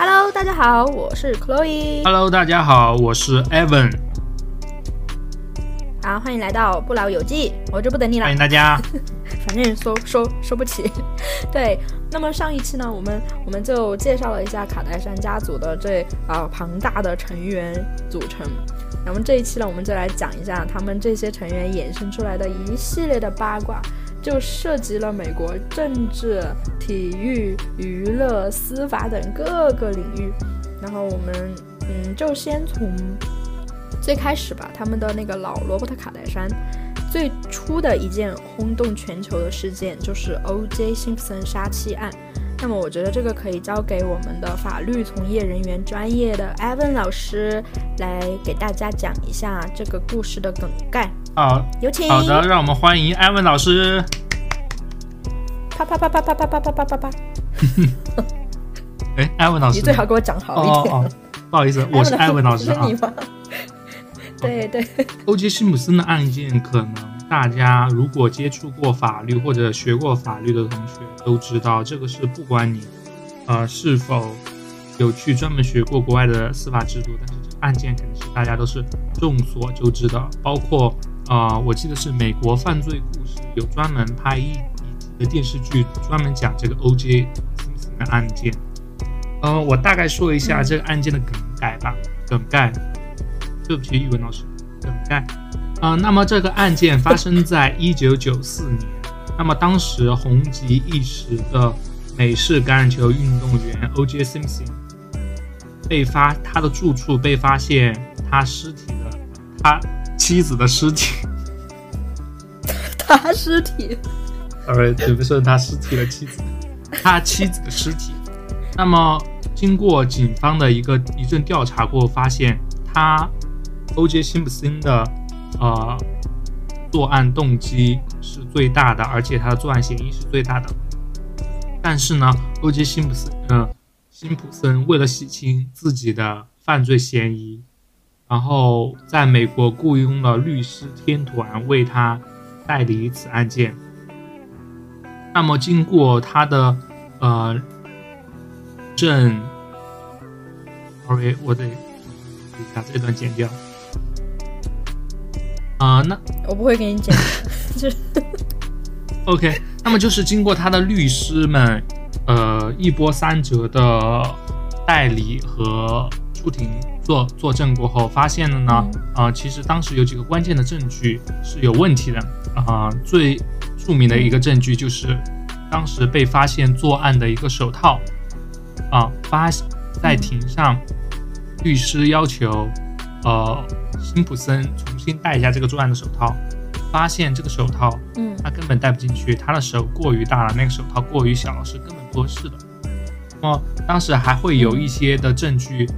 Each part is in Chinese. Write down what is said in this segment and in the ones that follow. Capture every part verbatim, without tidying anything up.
Hello， 大家好，我是 Khloé。Hello， 大家好，我是 Evan。好，欢迎来到不老有记，我就不等你了。欢迎大家。反正说说说不起。对，那么上一期呢，我们我们就介绍了一下卡戴珊家族的这啊、呃、庞大的成员组成。那么这一期呢，我们就来讲一下他们这些成员衍生出来的一系列的八卦。就涉及了美国政治、体育、娱乐、司法等各个领域。然后我们嗯，就先从最开始吧，他们的那个老罗伯特卡戴珊最初的一件轰动全球的事件就是 O J Simpson 杀妻案。那么我觉得这个可以交给我们的法律从业人员专业的 Evan 老师来给大家讲一下这个故事的梗概。好，有请。好的，让我们欢迎 Evan 老师。啪啪啪啪啪啪啪啪啪啪啪。哎，Evan 老师，你最好给我讲好一点。哦哦哦，不好意思，我是 Evan 老师啊。是你吗？对对。O J 辛普森的案件，可能大家如果接触过法律或者学过法律的同学都知道，这个是不管你呃是否有去专门学过国外的司法制度，但是这个案件肯定是大家都是众所周知的，包括。呃，我记得是美国犯罪故事有专门拍一集的电视剧，专门讲这个 O J 辛普森的案件。呃，我大概说一下这个案件的梗概吧。梗概，对不起，语文老师，梗概。呃，那么这个案件发生在一九九四年，那么当时红极一时的美式橄榄球运动员 O J 辛普森被发他的住处被发现他尸体的他。妻子的尸体，他尸体 ，sorry， 对不起，他尸体的妻子，他妻子的尸体。那么，经过警方的一个一阵调查过，发现他 O J 辛普森的呃作案动机是最大的，而且他的作案嫌疑是最大的。但是呢 ，O J 辛普森呃辛普森为了洗清自己的犯罪嫌疑。然后在美国雇佣了律师天团为他代理此案件。那么经过他的呃证 ，sorry， 我得把这段剪掉。啊、呃，那我不会给你剪。OK， 那么就是经过他的律师们呃一波三折的代理和出庭。做作证过后发现了呢、呃、其实当时有几个关键的证据是有问题的、呃、最著名的一个证据就是当时被发现作案的一个手套、呃、发在庭上律师要求、呃、辛普森重新戴一下这个作案的手套，发现这个手套他根本戴不进去，他的手过于大了，那个手套过于小了，是根本不合适的。那么当时还会有一些的证据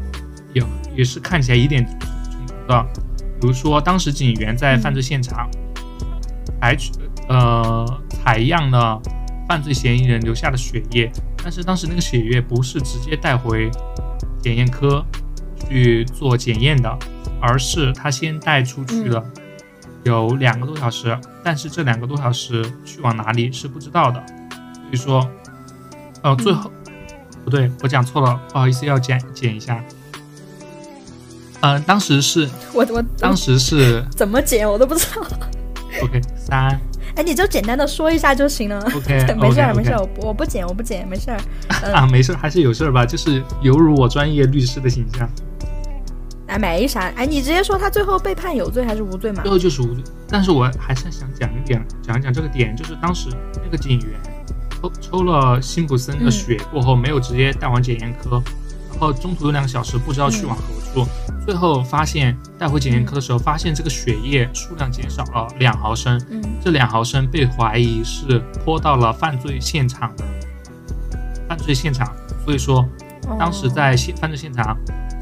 也, 也是看起来一点冲突的，比如说当时警员在犯罪现场采取、呃、采样了犯罪嫌疑人留下的血液，但是当时那个血液不是直接带回检验科去做检验的，而是他先带出去了有两个多小时，但是这两个多小时去往哪里是不知道的。所以说、呃、最后不对，我讲错了，不好意思，要剪剪一下。嗯、呃，当时是，我我当时是怎么剪我都不知道。OK， 三，哎，你就简单的说一下就行了。OK， 没事 okay, okay. 没事，我我不剪我不剪，没事。嗯、啊，没事，还是有事吧，就是犹如我专业律师的形象。哎，没啥，哎，你直接说他最后被判有罪还是无罪嘛？最后就是无罪，但是我还是想讲一点，讲一讲这个点，就是当时那个警员抽抽了辛普森的血过后，嗯、没有直接带往检验科。中途有两个小时不知道去往何处、嗯、最后发现带回检验科的时候、嗯、发现这个血液数量减少了两毫升、嗯、这两毫升被怀疑是泼到了犯罪现场的犯罪现场，所以说当时在犯罪现场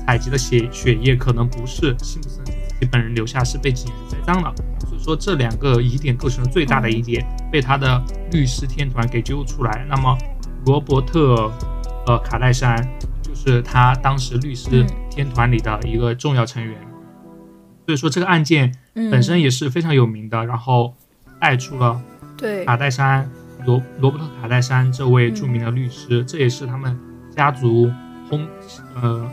采集的 血, 血液可能不是辛普森自己本人留下，是被警员栽赃了。所以说这两个疑点构成了最大的疑点、嗯、被他的律师天团给揪出来。那么罗伯特、呃、卡戴珊是他当时律师天团里的一个重要成员，所以说这个案件本身也是非常有名的，然后带出了卡戴珊罗伯特卡戴珊这位著名的律师，这也是他们家族轰呃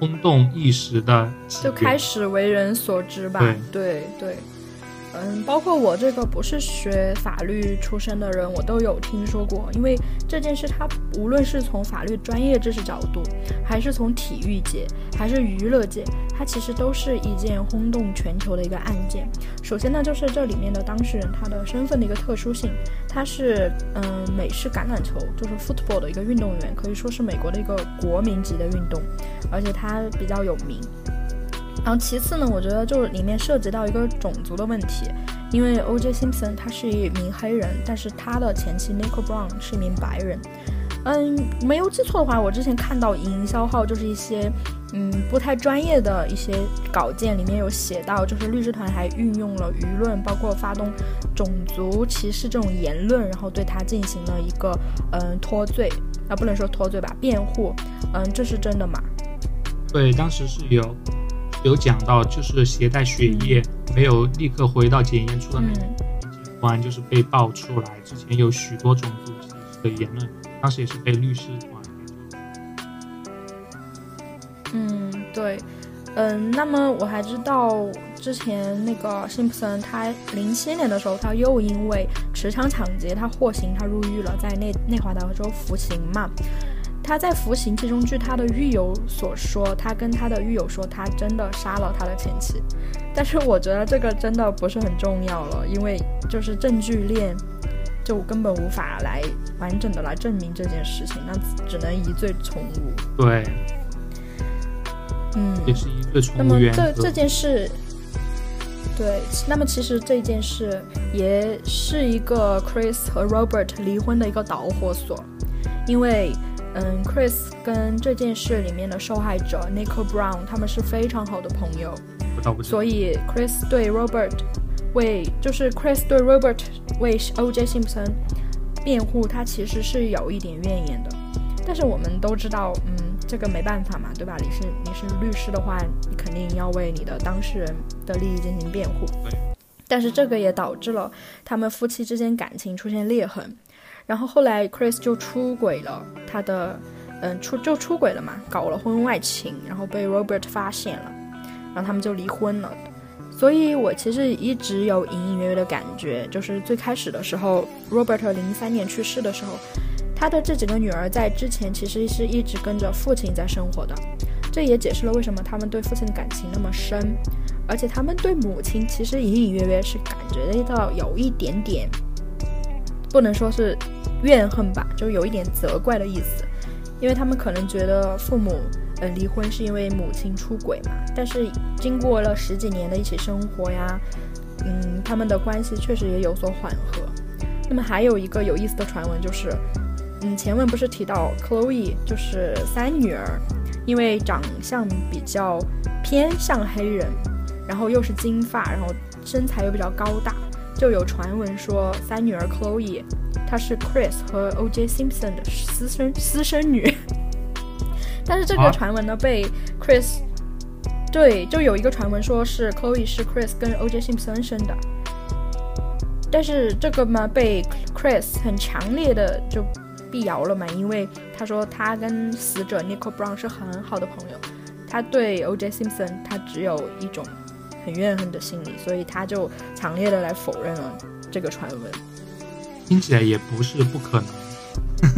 轰动一时的就开始为人所知吧。对对对，嗯，包括我这个不是学法律出身的人，我都有听说过。因为这件事，它无论是从法律专业知识角度，还是从体育界，还是娱乐界，它其实都是一件轰动全球的一个案件。首先呢，就是这里面的当事人他的身份的一个特殊性，他是嗯美式橄榄球，就是 football 的一个运动员，可以说是美国的一个国民级的运动，而且他比较有名。然后其次呢，我觉得就是里面涉及到一个种族的问题，因为 O J Simpson 他是一名黑人，但是他的前妻 Nicole Brown 是一名白人。嗯，没有记错的话，我之前看到营销号就是一些嗯不太专业的一些稿件里面有写到，就是律师团还运用了舆论，包括发动种族歧视这种言论，然后对他进行了一个嗯脱罪，啊不能说脱罪吧，辩护。嗯，这是真的吗？对，当时是有。有讲到就是携带血液、嗯、没有立刻回到检验处的那个结果就是被爆出来，之前有许多种族歧视的言论，当时也是被律师团。嗯，对，嗯，那么我还知道之前那个辛普森他零七年的时候，他又因为持枪抢劫他获刑，他入狱了，在内内华达州服刑嘛。他在服刑期中，据他的狱友所说，他跟他的狱友说他真的杀了他的前妻，但是我觉得这个真的不是很重要了，因为就是证据链就根本无法来完整的来证明这件事情，那只能疑罪从无。对，嗯，也是疑罪从无原则。那么 这, 这件事对，那么其实这件事也是一个 Chris 和 Robert 离婚的一个导火索，因为嗯 Chris 跟这件事里面的受害者 Nicole Brown 他们是非常好的朋友，所以 Chris 对 Robert 为就是 Chris 对 Robert 为 O J Simpson 辩护，他其实是有一点怨言的，但是我们都知道嗯这个没办法嘛，对吧？你是你是律师的话，你肯定要为你的当事人的利益进行辩护，但是这个也导致了他们夫妻之间感情出现裂痕。然后后来 Chris 就出轨了，他的嗯出就出轨了嘛，搞了婚外情，然后被 Robert 发现了，然后他们就离婚了。所以我其实一直有隐隐约约的感觉，就是最开始的时候 Robert 零三年去世的时候，他的这几个女儿在之前其实是一直跟着父亲在生活的，这也解释了为什么他们对父亲的感情那么深，而且他们对母亲其实隐隐约约是感觉到有一点点不能说是怨恨吧，就有一点责怪的意思，因为他们可能觉得父母呃离婚是因为母亲出轨嘛，但是经过了十几年的一起生活呀，嗯，他们的关系确实也有所缓和。那么还有一个有意思的传闻就是，嗯，前文不是提到 Khloé 就是三女儿，因为长相比较偏向黑人，然后又是金发，然后身材又比较高大，就有传闻说三女儿 Khloé 她是 Chris 和 O J Simpson 的私生私生女，但是这个传闻呢、啊、被 Chris 对，就有一个传闻说是 Khloé 是 Chris 跟 O J Simpson 生的，但是这个嘛被 Chris 很强烈的就辟谣了嘛，因为他说他跟死者 Nicole Brown 是很好的朋友，他对 O J Simpson 他只有一种很怨恨的心理，所以他就强烈的来否认了这个传闻。听起来也不是不可能。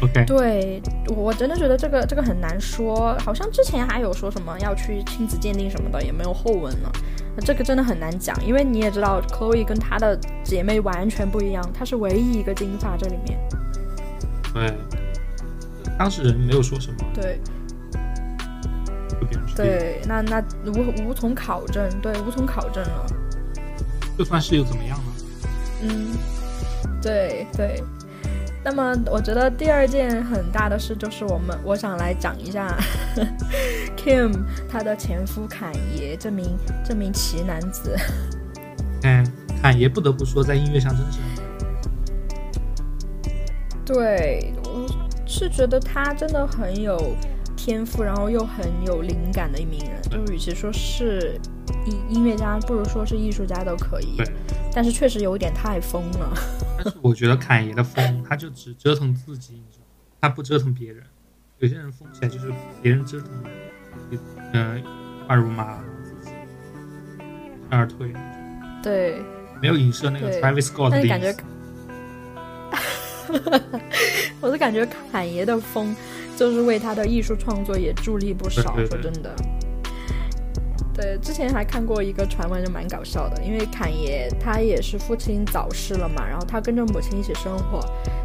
OK， 对，我真的觉得这个这个很难说，好像之前还有说什么要去亲子鉴定什么的，也没有后文了。这个真的很难讲，因为你也知道 Khloé 跟她的姐妹完全不一样，她是唯一一个金发这里面。对，当事人没有说什么。对。对，那那 无, 无从考证，对，无从考证了。就算是又怎么样呢？嗯，对对。那么我觉得第二件很大的事就是我们，我想来讲一下Kim 她的前夫坎爷，这名这名奇男子。嗯，坎爷不得不说在音乐上真是。对，我是觉得他真的很有天赋，然后又很有灵感的一名人，就是与其说是音乐家，不如说是艺术家都可以。但是确实有点太疯了。但是我觉得侃爷的疯，他就只折腾自己，你知道，他不折腾别人。有些人疯起来就是别人折腾，呃，二辱骂二退，对，没有影射那个 Travis Scott 的意思，感觉我是感觉侃爷的风就是为他的艺术创作也助力不少，对对对，说真的。对，之前还看过一个传闻就蛮搞笑的，因为侃爷他也是父亲早逝了嘛，然后他跟着母亲一起生活，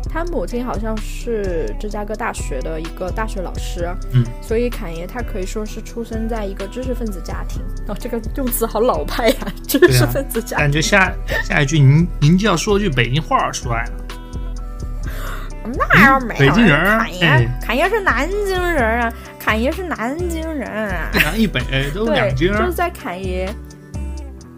他母亲好像是芝加哥大学的一个大学老师，嗯，所以侃爷他可以说是出生在一个知识分子家庭，哦，这个用词好老派呀，啊，知识分子家庭，啊，感觉下下一句您您就要说句北京话出来了。那要没有，侃爷侃爷是南京人啊，侃爷是南京人啊，一南一北都两京。就是在侃爷，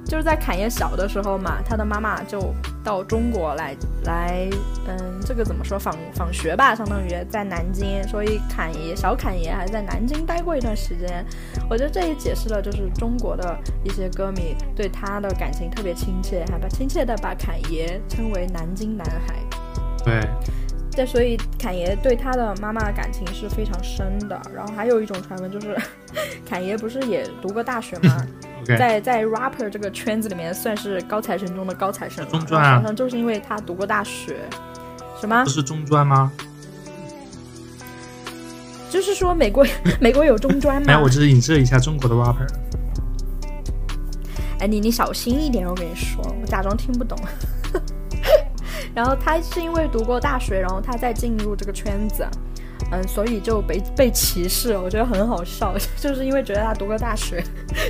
就是在侃爷小的时候嘛，他的妈妈就到中国来来，嗯，这个怎么说，访访学吧，相当于在南京，所以侃爷小侃爷还在南京待过一段时间。我觉得这也解释了，就是中国的一些歌迷对他的感情特别亲切，还把亲切的把侃爷称为南京男孩。对。对，所以侃爷对他的妈妈的感情是非常深的。然后还有一种传闻就是侃爷不是也读过大学吗、okay. 在在 rapper 这个圈子里面算是高材生中的高材生，中专啊，好像就是因为他读过大学。什么不是中专吗？就是说美国美国有中专吗？没有，我只是影射一下中国的 rapper。 哎，你你小心一点，我跟你说，我假装听不懂然后他是因为读过大学，然后他再进入这个圈子，嗯，所以就被被歧视。我觉得很好笑，就是因为觉得他读过大学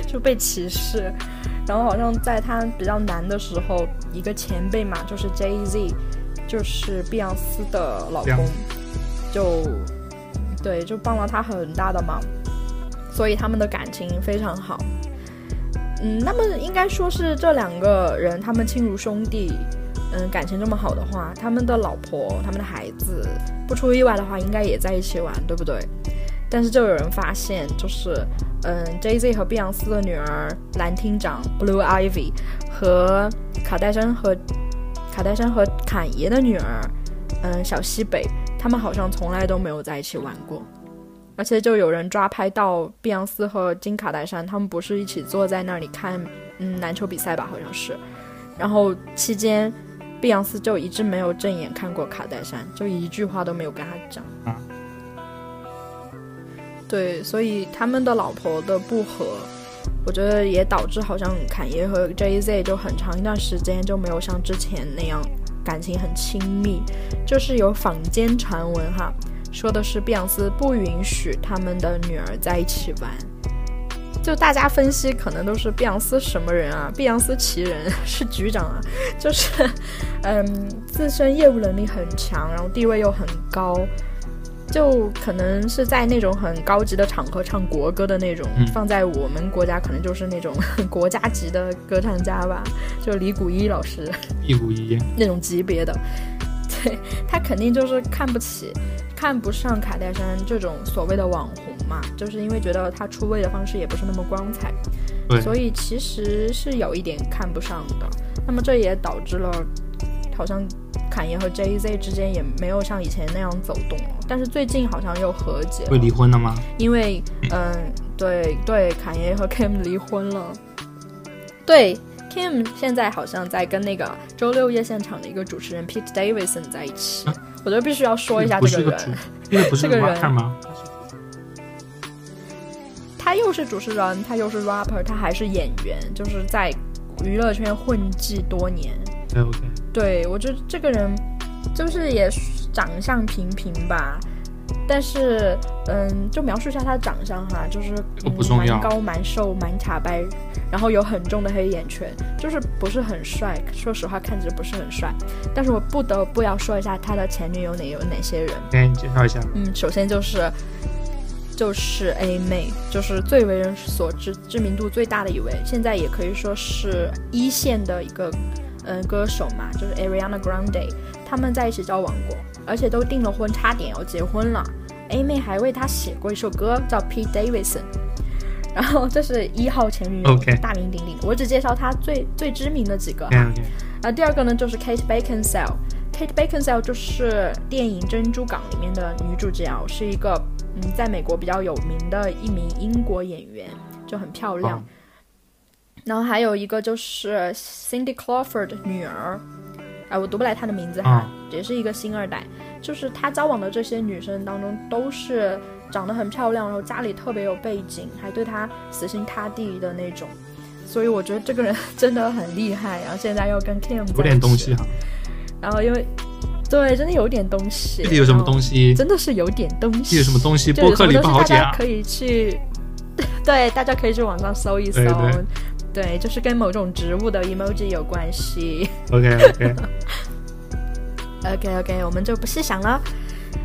就被歧视。然后好像在他比较难的时候，一个前辈嘛，就是 Jay Z， 就是碧昂斯的老公，就对，就帮了他很大的忙，所以他们的感情非常好。嗯，那么应该说是这两个人他们亲如兄弟。嗯，感情这么好的话，他们的老婆他们的孩子不出意外的话应该也在一起玩，对不对？但是就有人发现，就是嗯 Jay Z 和碧昂斯的女儿蓝厅长 Blue Ivy 和卡戴珊和卡戴珊和侃爷的女儿嗯小西北，他们好像从来都没有在一起玩过。而且就有人抓拍到碧昂斯和金卡戴珊他们不是一起坐在那里看嗯篮球比赛吧，好像是，然后期间碧昂斯就一直没有正眼看过卡戴珊，就一句话都没有跟他讲，啊，对，所以他们的老婆的不和，我觉得也导致好像侃爷和 Jay Z 就很长一段时间就没有像之前那样感情很亲密。就是有坊间传闻哈，说的是碧昂斯不允许他们的女儿在一起玩，就大家分析可能都是碧昂斯什么人啊，碧昂斯奇人是局长啊，就是嗯，自身业务能力很强，然后地位又很高，就可能是在那种很高级的场合唱国歌的那种，嗯，放在我们国家可能就是那种国家级的歌唱家吧，就李谷一老师李谷一那种级别的。对，他肯定就是看不起看不上卡戴珊这种所谓的网红嘛，就是因为觉得他出位的方式也不是那么光彩，所以其实是有一点看不上的。那么这也导致了好像侃爷和 Jay Z 之间也没有像以前那样走动了，但是最近好像又和解了。会离婚了吗？因为嗯、呃，对对，侃爷和 Kim 离婚了。对， Kim 现在好像在跟那个周六夜现场的一个主持人 Pete Davidson 在一起，啊，我就必须要说一下这个人，因为不是个 rapper 吗？他又是主持人，他又是 rapper， 他还是演员，就是在娱乐圈混迹多年。对，okay. 对，我觉得这个人就是也长相平平吧，但是嗯，就描述一下他的长相哈，就是蛮高蛮瘦蛮茶白，然后有很重的黑眼圈，就是不是很帅，说实话看着不是很帅。但是我不得不要说一下他的前女友哪有哪些人，给你介绍一下。嗯，首先就是就是 A 妹，就是最为人所知知名度最大的一位，现在也可以说是一线的一个嗯歌手嘛，就是 Ariana Grande， 他们在一起交往过，而且都订了婚，差点要结婚了。A 妹还为他写过一首歌叫 Pete Davidson， 然后这是一号前女友，okay. 大名鼎鼎。我只介绍他最最知名的几个，yeah, okay. 然后第二个呢就是 Kate Beckinsale， Kate Beckinsale 就是电影《珍珠港》里面的女主角，是一个嗯，在美国比较有名的一名英国演员，就很漂亮、啊、然后还有一个就是 Cindy Crawford 女儿、哎、我读不来她的名字哈、啊，也是一个星二代，就是她交往的这些女生当中都是长得很漂亮，然后家里特别有背景，还对她死心塌地的那种，所以我觉得这个人真的很厉害，然后现在又跟 Kim 有点东西哈、啊，然后因为对真的有点东西，这里有什么东西，真的是有点东西，这里有什么东西，播客里不好讲，可以去对大家可以去网上搜一搜， 对, 对, 对就是跟某种植物的 emoji 有关系。 OK OK OK OK 我们就不细想了。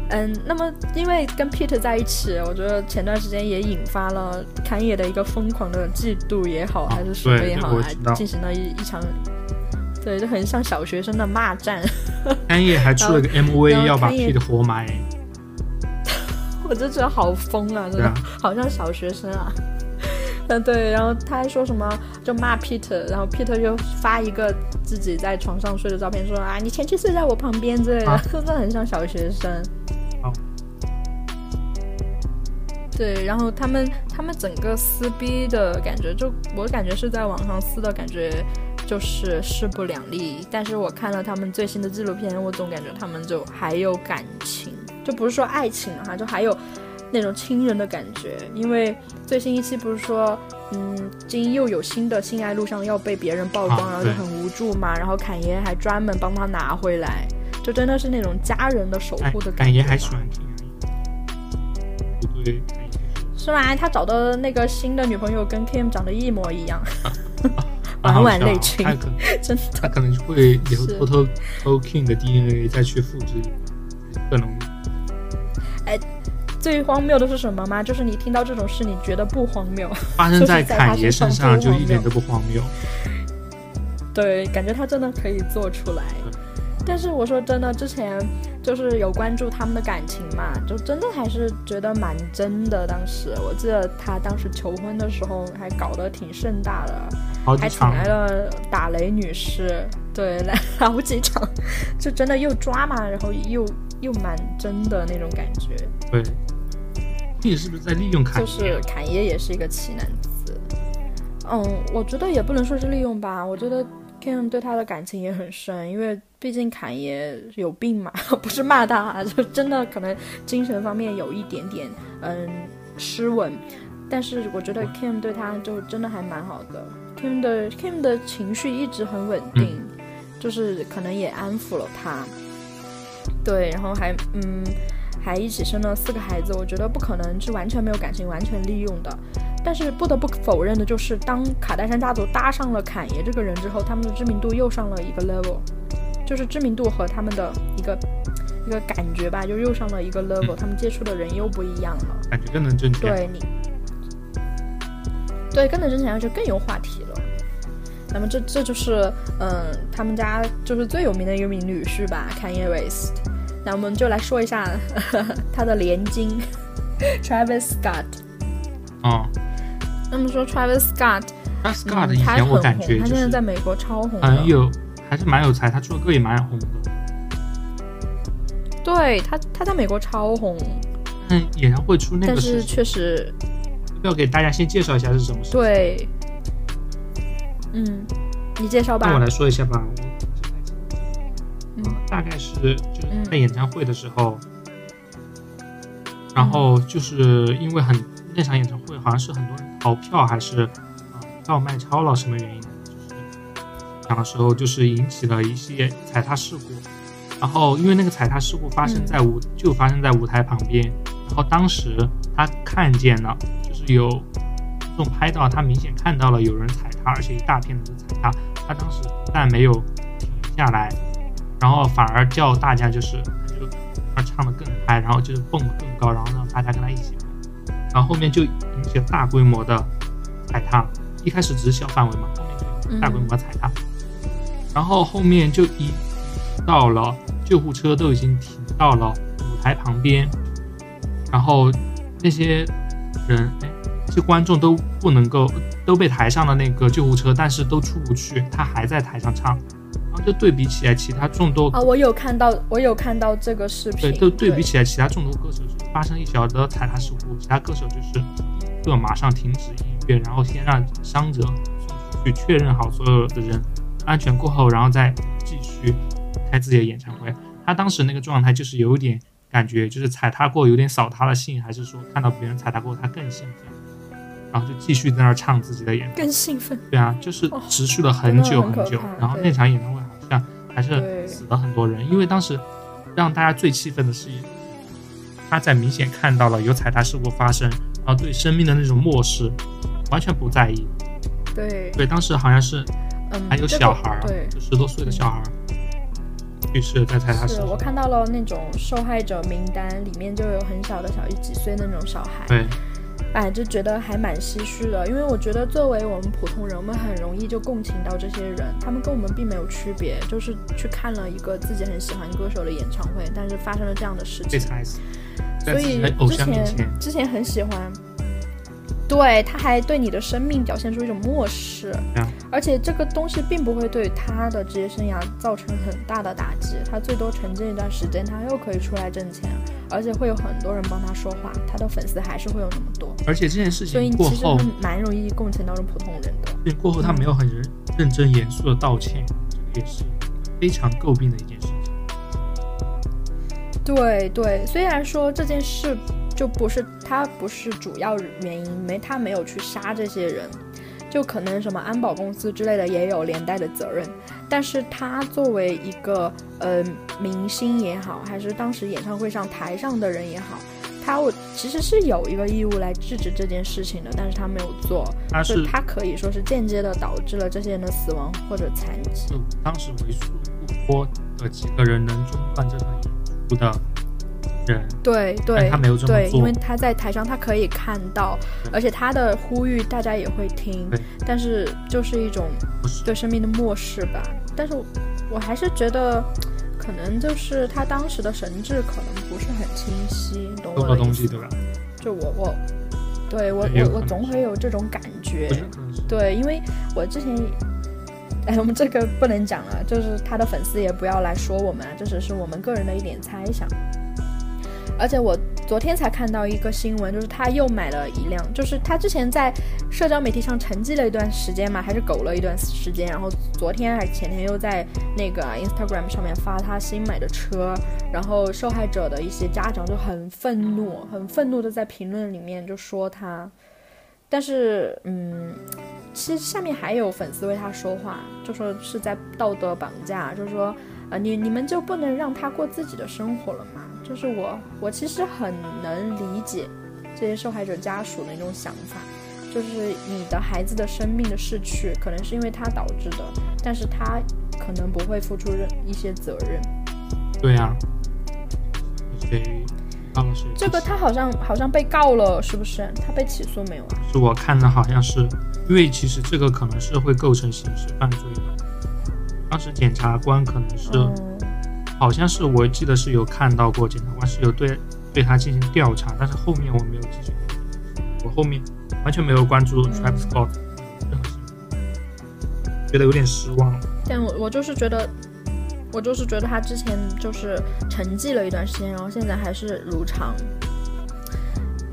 嗯，那么因为跟 Pete 在一起，我觉得前段时间也引发了侃爷的一个疯狂的嫉妒也好、啊、还是什么也好、啊、进行了 一, 一场对就很像小学生的骂战。侃爷还出了个 M V 要把 Pete 活埋，我就觉得好疯啊，真的、啊、好像小学生啊。嗯，对，然后他还说什么就骂 Pete， 然后 Pete 就发一个自己在床上睡的照片说啊你前去睡在我旁边之类的、啊、真的很像小学生。对，然后他们他们整个撕逼的感觉，就我感觉是在网上撕的感觉，就是势不两立。但是我看了他们最新的纪录片，我总感觉他们就还有感情，就不是说爱情了哈，就还有那种亲人的感觉。因为最新一期不是说，嗯，金又有新的性爱录像要被别人曝光，啊、然后就很无助嘛。然后侃爷还专门帮他拿回来，就真的是那种家人的守护的感觉。侃爷还喜欢听，不对。是吗？他找的那个新的女朋友跟 Kim 长得一模一样，婉婉类群，真的。他可能会以后偷偷偷 Kim 的 D N A 再去复制，可能。哎，最荒谬的是什么吗？就是你听到这种事，你觉得不荒谬，发生在侃爷身上就一点都不荒谬。对，感觉他真的可以做出来。但是我说真的，之前就是有关注他们的感情嘛，就真的还是觉得蛮真的。当时我记得他当时求婚的时候还搞得挺盛大的，还请来了打雷女士，对，来好几场，就真的又抓嘛，然后又又蛮真的那种感觉。对，你是不是在利用侃爷？就是侃爷也是一个奇男子。嗯，我觉得也不能说是利用吧，我觉得Kim 对他的感情也很深，因为毕竟侃爷有病嘛，不是骂他、啊、就真的可能精神方面有一点点嗯失稳，但是我觉得 Kim 对他就真的还蛮好的。 Kim 的 Kim 的情绪一直很稳定、嗯、就是可能也安抚了他，对，然后还嗯还一起生了四个孩子，我觉得不可能是完全没有感情完全利用的。但是不得不否认的就是当卡戴珊家族搭上了侃爷这个人之后，他们的知名度又上了一个 level， 就是知名度和他们的一个一个感觉吧，就又上了一个 level、嗯、他们接触的人又不一样了，感觉更能挣钱，对你对更能挣钱，就更有话题了。那么这这就是嗯他们家就是最有名的一个名女婿吧，侃爷 West。 那我们就来说一下呵呵他的连襟Travis Scott。 哦，那么说 Travis Scott， Travis Scott 以前我感觉、就是嗯、他, 他现在在美国超红，很有，还是蛮有才，他出的歌也蛮红的。对， 他, 他在美国超红，嗯，演唱会出那个事，但是确实，要给大家先介绍一下是什么事。对，嗯，你介绍吧。那我来说一下吧。嗯，大概是就是在演唱会的时候，嗯、然后就是因为很那场演唱会好像是很多人逃票，还是、呃、票卖超了什么原因，就是讲的时候就是引起了一些踩踏事故，然后因为那个踩踏事故发生在舞、嗯、就发生在舞台旁边，然后当时他看见了，就是有观众拍到他明显看到了有人踩踏，而且一大片的踩踏，他当时不但没有停下来，然后反而叫大家就是就唱得更嗨，然后就是蹦得更高，然后让大家跟他一起，然后后面就引起了大规模的踩踏，一开始只是小范围嘛，后面就大规模踩踏、嗯、然后后面就一到了救护车都已经停到了舞台旁边，然后那些人这些观众都不能够都被抬上了那个救护车，但是都出不去，他还在台上唱，后就对比起来其他众多啊，我有看到我有看到这个视频，对，就对比起来其他众多歌手是发生一小的踩踏事故，其他歌手就是第一个马上停止音乐，然后先让伤者去确认好所有的人安全过后，然后再继续开自己的演唱会。他当时那个状态就是有点感觉就是踩踏过有点扫他的兴，还是说看到别人踩踏过他更兴奋，然后就继续在那唱自己的演唱会，更兴奋。对啊，就是持续了很久很久、哦、很然后那场演唱会好像还是死了很多人，因为当时让大家最气愤的是他在明显看到了有踩踏事故发生，然后对生命的那种漠视完全不在意。对对，当时好像是还有小孩、嗯、对，就十多岁的小孩去世在踩踏事故。我看到了那种受害者名单里面就有很小的小一几岁那种小孩，对，哎，就觉得还蛮唏嘘的。因为我觉得作为我们普通人，我们很容易就共情到这些人，他们跟我们并没有区别，就是去看了一个自己很喜欢歌手的演唱会，但是发生了这样的事情，所以之前之前很喜欢，对，他还对你的生命表现出一种漠视、嗯、而且这个东西并不会对他的职业生涯造成很大的打击，他最多沉浸一段时间，他又可以出来挣钱，而且会有很多人帮他说话，他的粉丝还是会有那么多。而且这件事情过后，所以其实蛮容易共情到普通人的。对，过后他没有很认真严肃的道歉，这个也是非常诟病的一件事情。对对，虽然说这件事就不是他不是主要原因，没他没有去杀这些人，就可能什么安保公司之类的也有连带的责任，但是他作为一个呃明星也好，还是当时演唱会上台上的人也好，他我其实是有一个义务来制止这件事情的，但是他没有做，他是他可以说是间接的导致了这些人的死亡或者残疾。当时为数不多的几个人能中断这场演出的。对对他没有这么做，对，因为他在台上他可以看到，而且他的呼吁大家也会听，但是就是一种对生命的漠视吧。但是我还是觉得可能就是他当时的神智可能不是很清晰，懂我的东西对吧？就我我对我我我总会有这种感觉。对，因为我之前哎，我们这个不能讲了，就是他的粉丝也不要来说我们啊，这只是我们个人的一点猜想。而且我昨天才看到一个新闻，就是他又买了一辆，就是他之前在社交媒体上沉寂了一段时间嘛，还是苟了一段时间，然后昨天还前天又在那个 Instagram 上面发他新买的车，然后受害者的一些家长就很愤怒，很愤怒的在评论里面就说他，但是嗯，其实下面还有粉丝为他说话，就说是在道德绑架，就说呃，你你们就不能让他过自己的生活了吗？就是我我其实很能理解这些受害者家属的那种想法，就是你的孩子的生命的逝去可能是因为他导致的，但是他可能不会付出一些责任。对啊，这个他好像好像被告了是不是？他被起诉没有啊？是我看的好像是，因为其实这个可能是会构成刑事犯罪的，当时检察官可能是、嗯好像是我记得是有看到过检察官是有对对他进行调查，但是后面我没有继续，我后面完全没有关注 Travis Scott、嗯、觉得有点失望。但我我就是觉得我就是觉得他之前就是沉寂了一段时间，然后现在还是如常，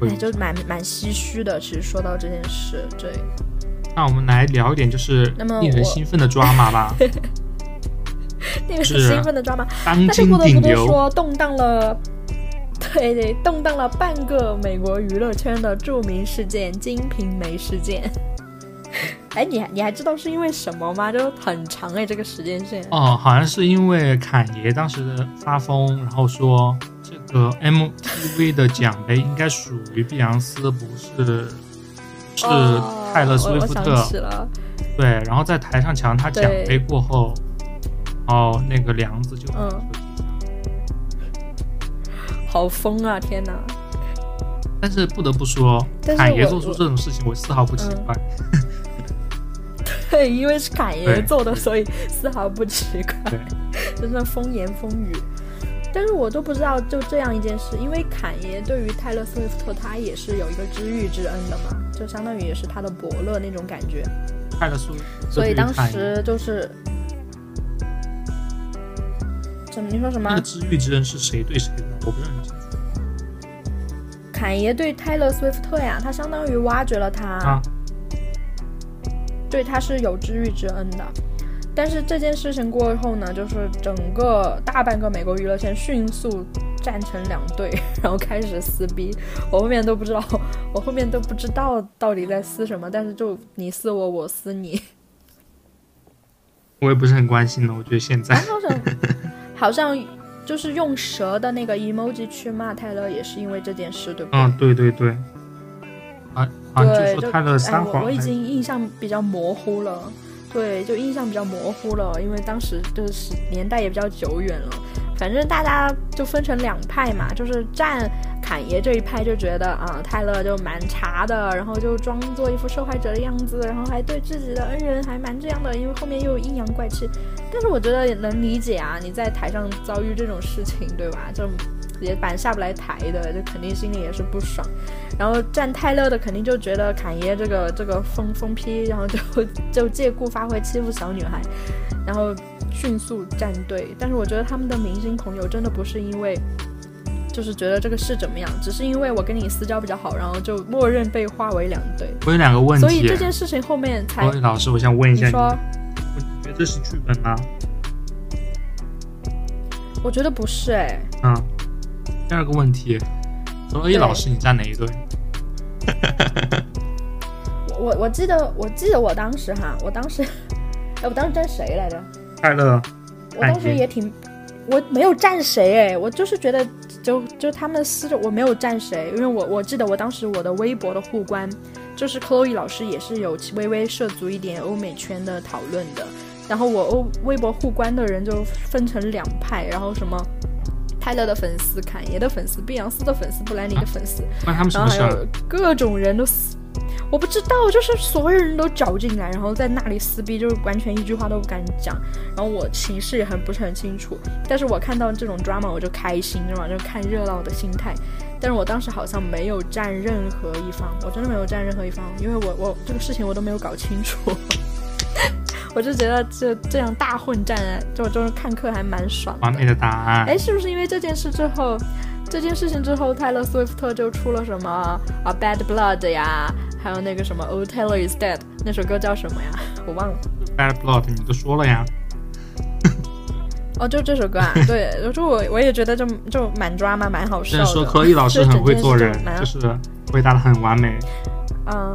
哎，就蛮蛮唏嘘的。其实说到这件事，对，那我们来聊一点就是令人兴奋的drama吧。那个是兴奋的抓马，但是不得不说动荡了，对对，动荡了半个美国娱乐圈的著名事件——金瓶梅事件。哎，你你还知道是因为什么吗？就很长哎，这个时间线。哦，好像是因为侃爷当时的发疯，然后说这个 M T V 的奖杯应该属于碧昂斯，不是是泰勒·斯威夫特、哦。对，然后在台上抢他奖杯过后。哦，那个梁子就嗯，好疯啊！天哪！但是不得不说，侃爷做出这种事情，我丝毫不奇怪。嗯、对，因为是侃爷做的，所以丝毫不奇怪。真的风言风语，但是我都不知道就这样一件事，因为侃爷对于泰勒·斯威夫特，他也是有一个知遇之恩的嘛，就相当于也是他的伯乐那种感觉。泰勒·斯威夫特，所以当时就是。怎么你说什么？那个知遇之恩是谁对谁的？我不是很清楚。坎爷对泰勒·斯威夫特呀，他相当于挖掘了他。啊。对，他是有知遇之恩的。但是这件事情过后呢，就是整个大半个美国娱乐圈迅速站成两队，然后开始撕逼。我后面都不知道，我后面都不知道到底在撕什么，但是就你撕我，我撕你。我也不是很关心的，我觉得现在好像好像就是用蛇的那个 emoji 去骂泰勒，也是因为这件事，对不对？嗯，对对对。啊啊！就说泰勒撒谎，哎，我, 我已经印象比较模糊了。对，就印象比较模糊了，因为当时就是年代也比较久远了。反正大家就分成两派嘛，就是站侃爷这一派就觉得啊、呃，泰勒就蛮差的，然后就装作一副受害者的样子，然后还对自己的恩人还蛮这样的，因为后面又有阴阳怪气。但是我觉得也能理解啊，你在台上遭遇这种事情，对吧？就也蛮下不来台的，就肯定心里也是不爽。然后站泰勒的肯定就觉得侃爷这个这个疯疯批，然后就就借故发挥欺负小女孩，然后迅速站队。但是我觉得他们的明星朋友真的不是因为就是觉得这个事怎么样，只是因为我跟你私交比较好，然后就默认被划为两队。我有两个问题，所以这件事情后面才老师我想问一下你，你说你觉得这是剧本吗？我觉得不是。哎、欸，嗯。第二个问题，所以老师你站哪一队？我我记得我记得我当时哈，我当时，我当时站谁来着？泰勒。我当时也挺，我没有站谁哎，我就是觉得就就他们撕着，我没有站谁，因为我我记得我当时我的微博的互关，就是 Khloé 老师也是有微微涉足一点欧美圈的讨论的，然后我微博互关的人就分成两派，然后什么。泰勒的粉丝，侃爷的粉丝，碧昂斯的粉丝，布兰妮的粉丝，啊、然后还有各种人都撕，我不知道，就是所有人都搅进来，然后在那里撕逼，就是完全一句话都不敢讲。然后我情势也很不是很清楚，但是我看到这种 drama 我就开心，是吧？就看热闹的心态。但是我当时好像没有站任何一方，我真的没有站任何一方，因为我我这个事情我都没有搞清楚。我就觉得这这样大混战，就就是看课还蛮爽的。完美的答案。哎，是不是因为这件事之后，这件事情之后，泰勒·斯威夫特就出了什么啊 ，Bad Blood 呀，还有那个什么 Oh Taylor Is Dead 那首歌叫什么呀？我忘了。Bad Blood 你都说了呀。哦，就这首歌啊，对，就我我也觉得就就蛮抓嘛，蛮好笑的。说Khloé老师很会做人，就, 就是回答的很完美。嗯。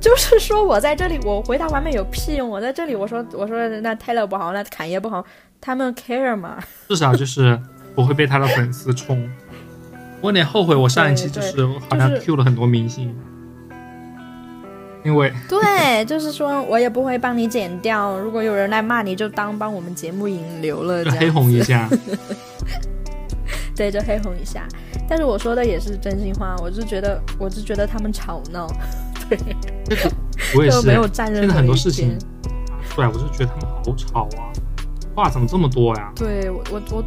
就是说我在这里我回答完美有屁用，我在这里我说我说那泰勒不好，那侃爷不好，他们 care 吗？至少就是不会被他的粉丝冲。我有点后悔我上一期就是好像 Q 了很多明星，因为对就是说我也不会帮你剪掉，如果有人来骂你就当帮我们节目引流了，就黑红一下。对，就黑红一下。但是我说的也是真心话，我就觉得我就觉得他们吵闹。我也是，没有站任何一边。现在很多事情，对，我就觉得他们好吵啊，话怎么这么多呀？对，我我我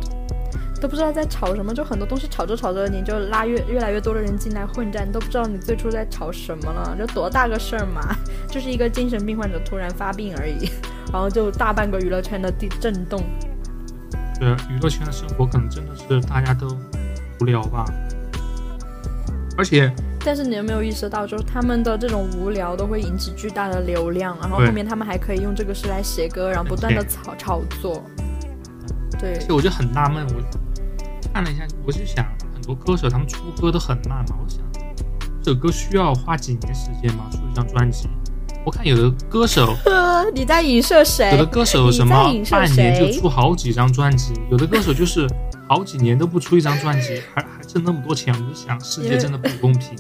都不知道在吵什么，就很多东西吵着吵着，你就拉越越来越多的人进来混战，你都不知道你最初在吵什么了，就多大个事儿嘛，就是一个精神病患者突然发病而已，然后就大半个娱乐圈的震动。对，娱乐圈的生活可能真的是大家都无聊吧，而且。但是你有没有意识到，就是他们的这种无聊都会引起巨大的流量，然后后面他们还可以用这个事来写歌，然后不断的炒炒作。对，所以我就很纳闷，我看了一下，我就想很多歌手他们出歌都很慢嘛，我想这首歌需要花几年时间吗？出一张专辑？我看有的歌手，你在影射谁？有的歌手什么半年就出好几张专辑，有的歌手就是。好几年都不出一张专辑，还还挣那么多钱，我就想世界真的不公平。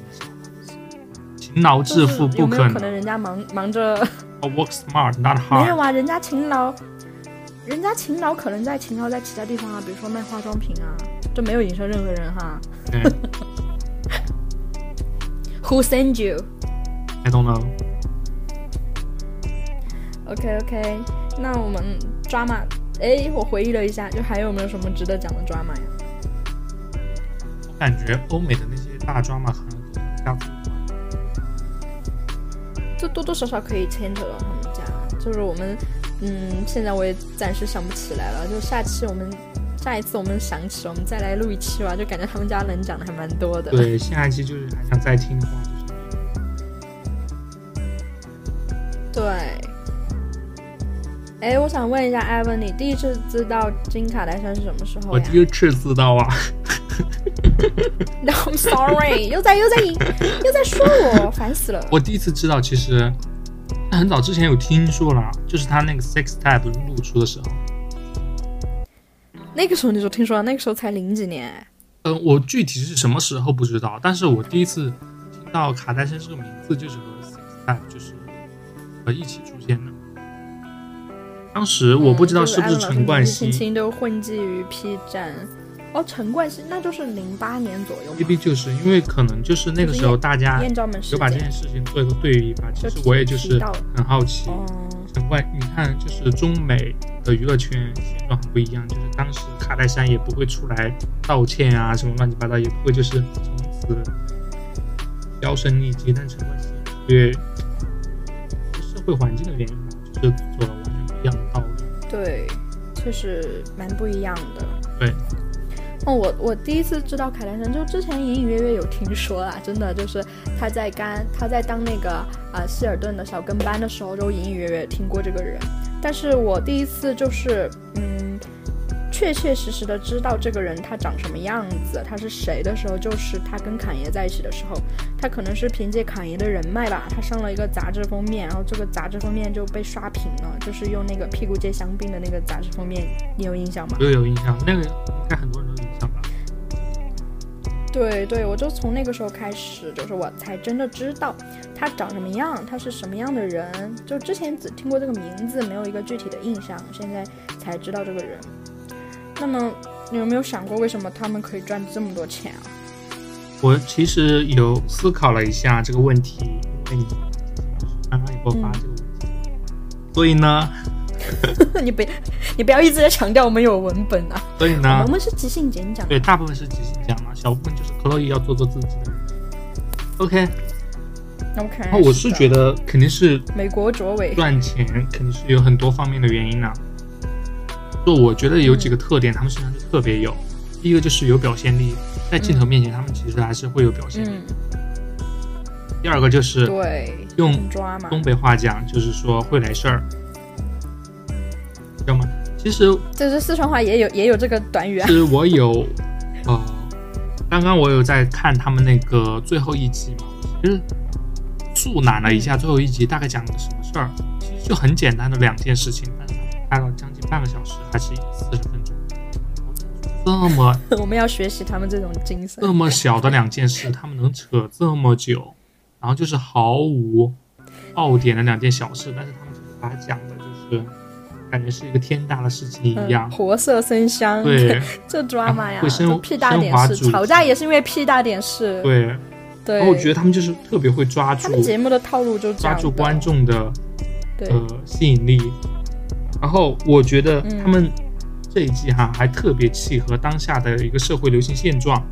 勤劳致富不可能，有没有可能人家忙忙着 work smart not hard？ 没有啊，人家勤劳，人家勤劳可能在勤劳在其他地方啊，比如说卖化妆品啊，就没有影射任何人哈。对Who sent you? I don't know. OK OK， 那我们抓嘛。哎，我回忆了一下，就还有没有什么值得讲的 drama 呀？我感觉欧美的那些大 drama 好像就多多少少可以牵扯到他们家。就是我们，嗯，现在我也暂时想不起来了。就下期我们下一次我们想起我们再来录一期吧，就感觉他们家人讲的还蛮多的。对，下一期就是还想再听的话就是对。哎，我想问一下 Evan， 你第一次知道金卡戴珊是什么时候呀？我第一次知道啊No, I'm sorry 又在又在又在说我烦死了。我第一次知道其实很早之前有听说了，就是他那个 sex tape 露出的时候。那个时候你就听说了？那个时候才零几年。呃，我具体是什么时候不知道，但是我第一次听到卡戴珊这个名字就是和 sex tape 就是和一起出现的。当时我不知道是不是陈冠希，嗯就是、青青都混迹于 P 站。哦，陈冠希那就是零八年左右。A B 就是因为可能就是那个时候大家有把这件事情做一个对比吧。其实我也就是很好奇，陈冠，你看就是中美的娱乐圈现状很不一样，就是当时卡戴珊也不会出来道歉啊，什么乱七八糟，也不会就是从此销声匿迹。但陈冠希因为社会环境的原因嘛，就是做了。对，确实蛮不一样的。对，哦、我我第一次知道卡戴珊，就之前隐隐约约有听说啦，真的就是他在干他在当那个啊、呃、希尔顿的小跟班的时候，就隐隐约约听过这个人。但是我第一次就是嗯，确确实实的知道这个人他长什么样子，他是谁的时候，就是他跟侃爷在一起的时候，他可能是凭借侃爷的人脉吧，他上了一个杂志封面，然后这个杂志封面就被刷屏了，就是用那个屁股接香槟的那个杂志封面，你有印象吗？有有印象，那个应该很多人都有印象吧。对对，我就从那个时候开始，就是我才真的知道他长什么样，他是什么样的人，就之前只听过这个名字，没有一个具体的印象，现在才知道这个人。那么你有没有想过为什么他们可以赚这么多钱啊？我其实有思考了一下这个问题，因为你刚刚有爆发这个问题、嗯、所以呢你, 别你不要一直在强调我们有文本啊。所以呢我们是即兴演讲，对，大部分是即兴讲嘛，小部分就是 Khloé 要做做自己的 OK OK。 然后我是觉得肯定是美国卓伟赚钱肯定是有很多方面的原因啊，所以我觉得有几个特点、嗯、他们身上就特别有。第一个就是有表现力，在镜头面前、嗯、他们其实还是会有表现力、嗯、第二个就是用东北话讲就是说会来事儿，知道吗？其实就是四川话也有也有这个短语啊。其实我有呃，刚刚我有在看他们那个最后一集嘛，其实速览了一下最后一集大概讲了什么事儿，其实就很简单的两件事情，大概将近半个小时还是四十分钟。这么我们要学习他们这种精神，这么小的两件事他们能扯这么久，然后就是毫无爆点的两件小事，但是他们就是把它讲的就是感觉是一个天大的事情一样、嗯、活色生香。对这drama呀，这屁大点事，吵架也是因为屁大点事。对对，然后我觉得他们就是特别会抓住他们节目的套路，就抓住观众的对、呃、吸引力。然后我觉得他们这一季哈、啊嗯、还特别契合当下的一个社会流行现状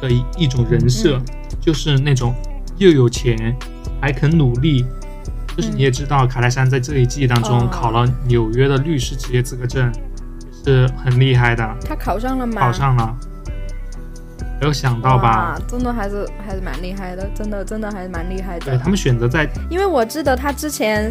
的 一, 一种人设、嗯、就是那种又有钱还肯努力、嗯、就是你也知道卡戴珊在这一季当中考了纽约的律师职业资格证、哦、是很厉害的。他考上了吗？考上了，没有想到吧？真的还是还是蛮厉害的，真的真的还是蛮厉害的。对，他们选择在，因为我记得他之前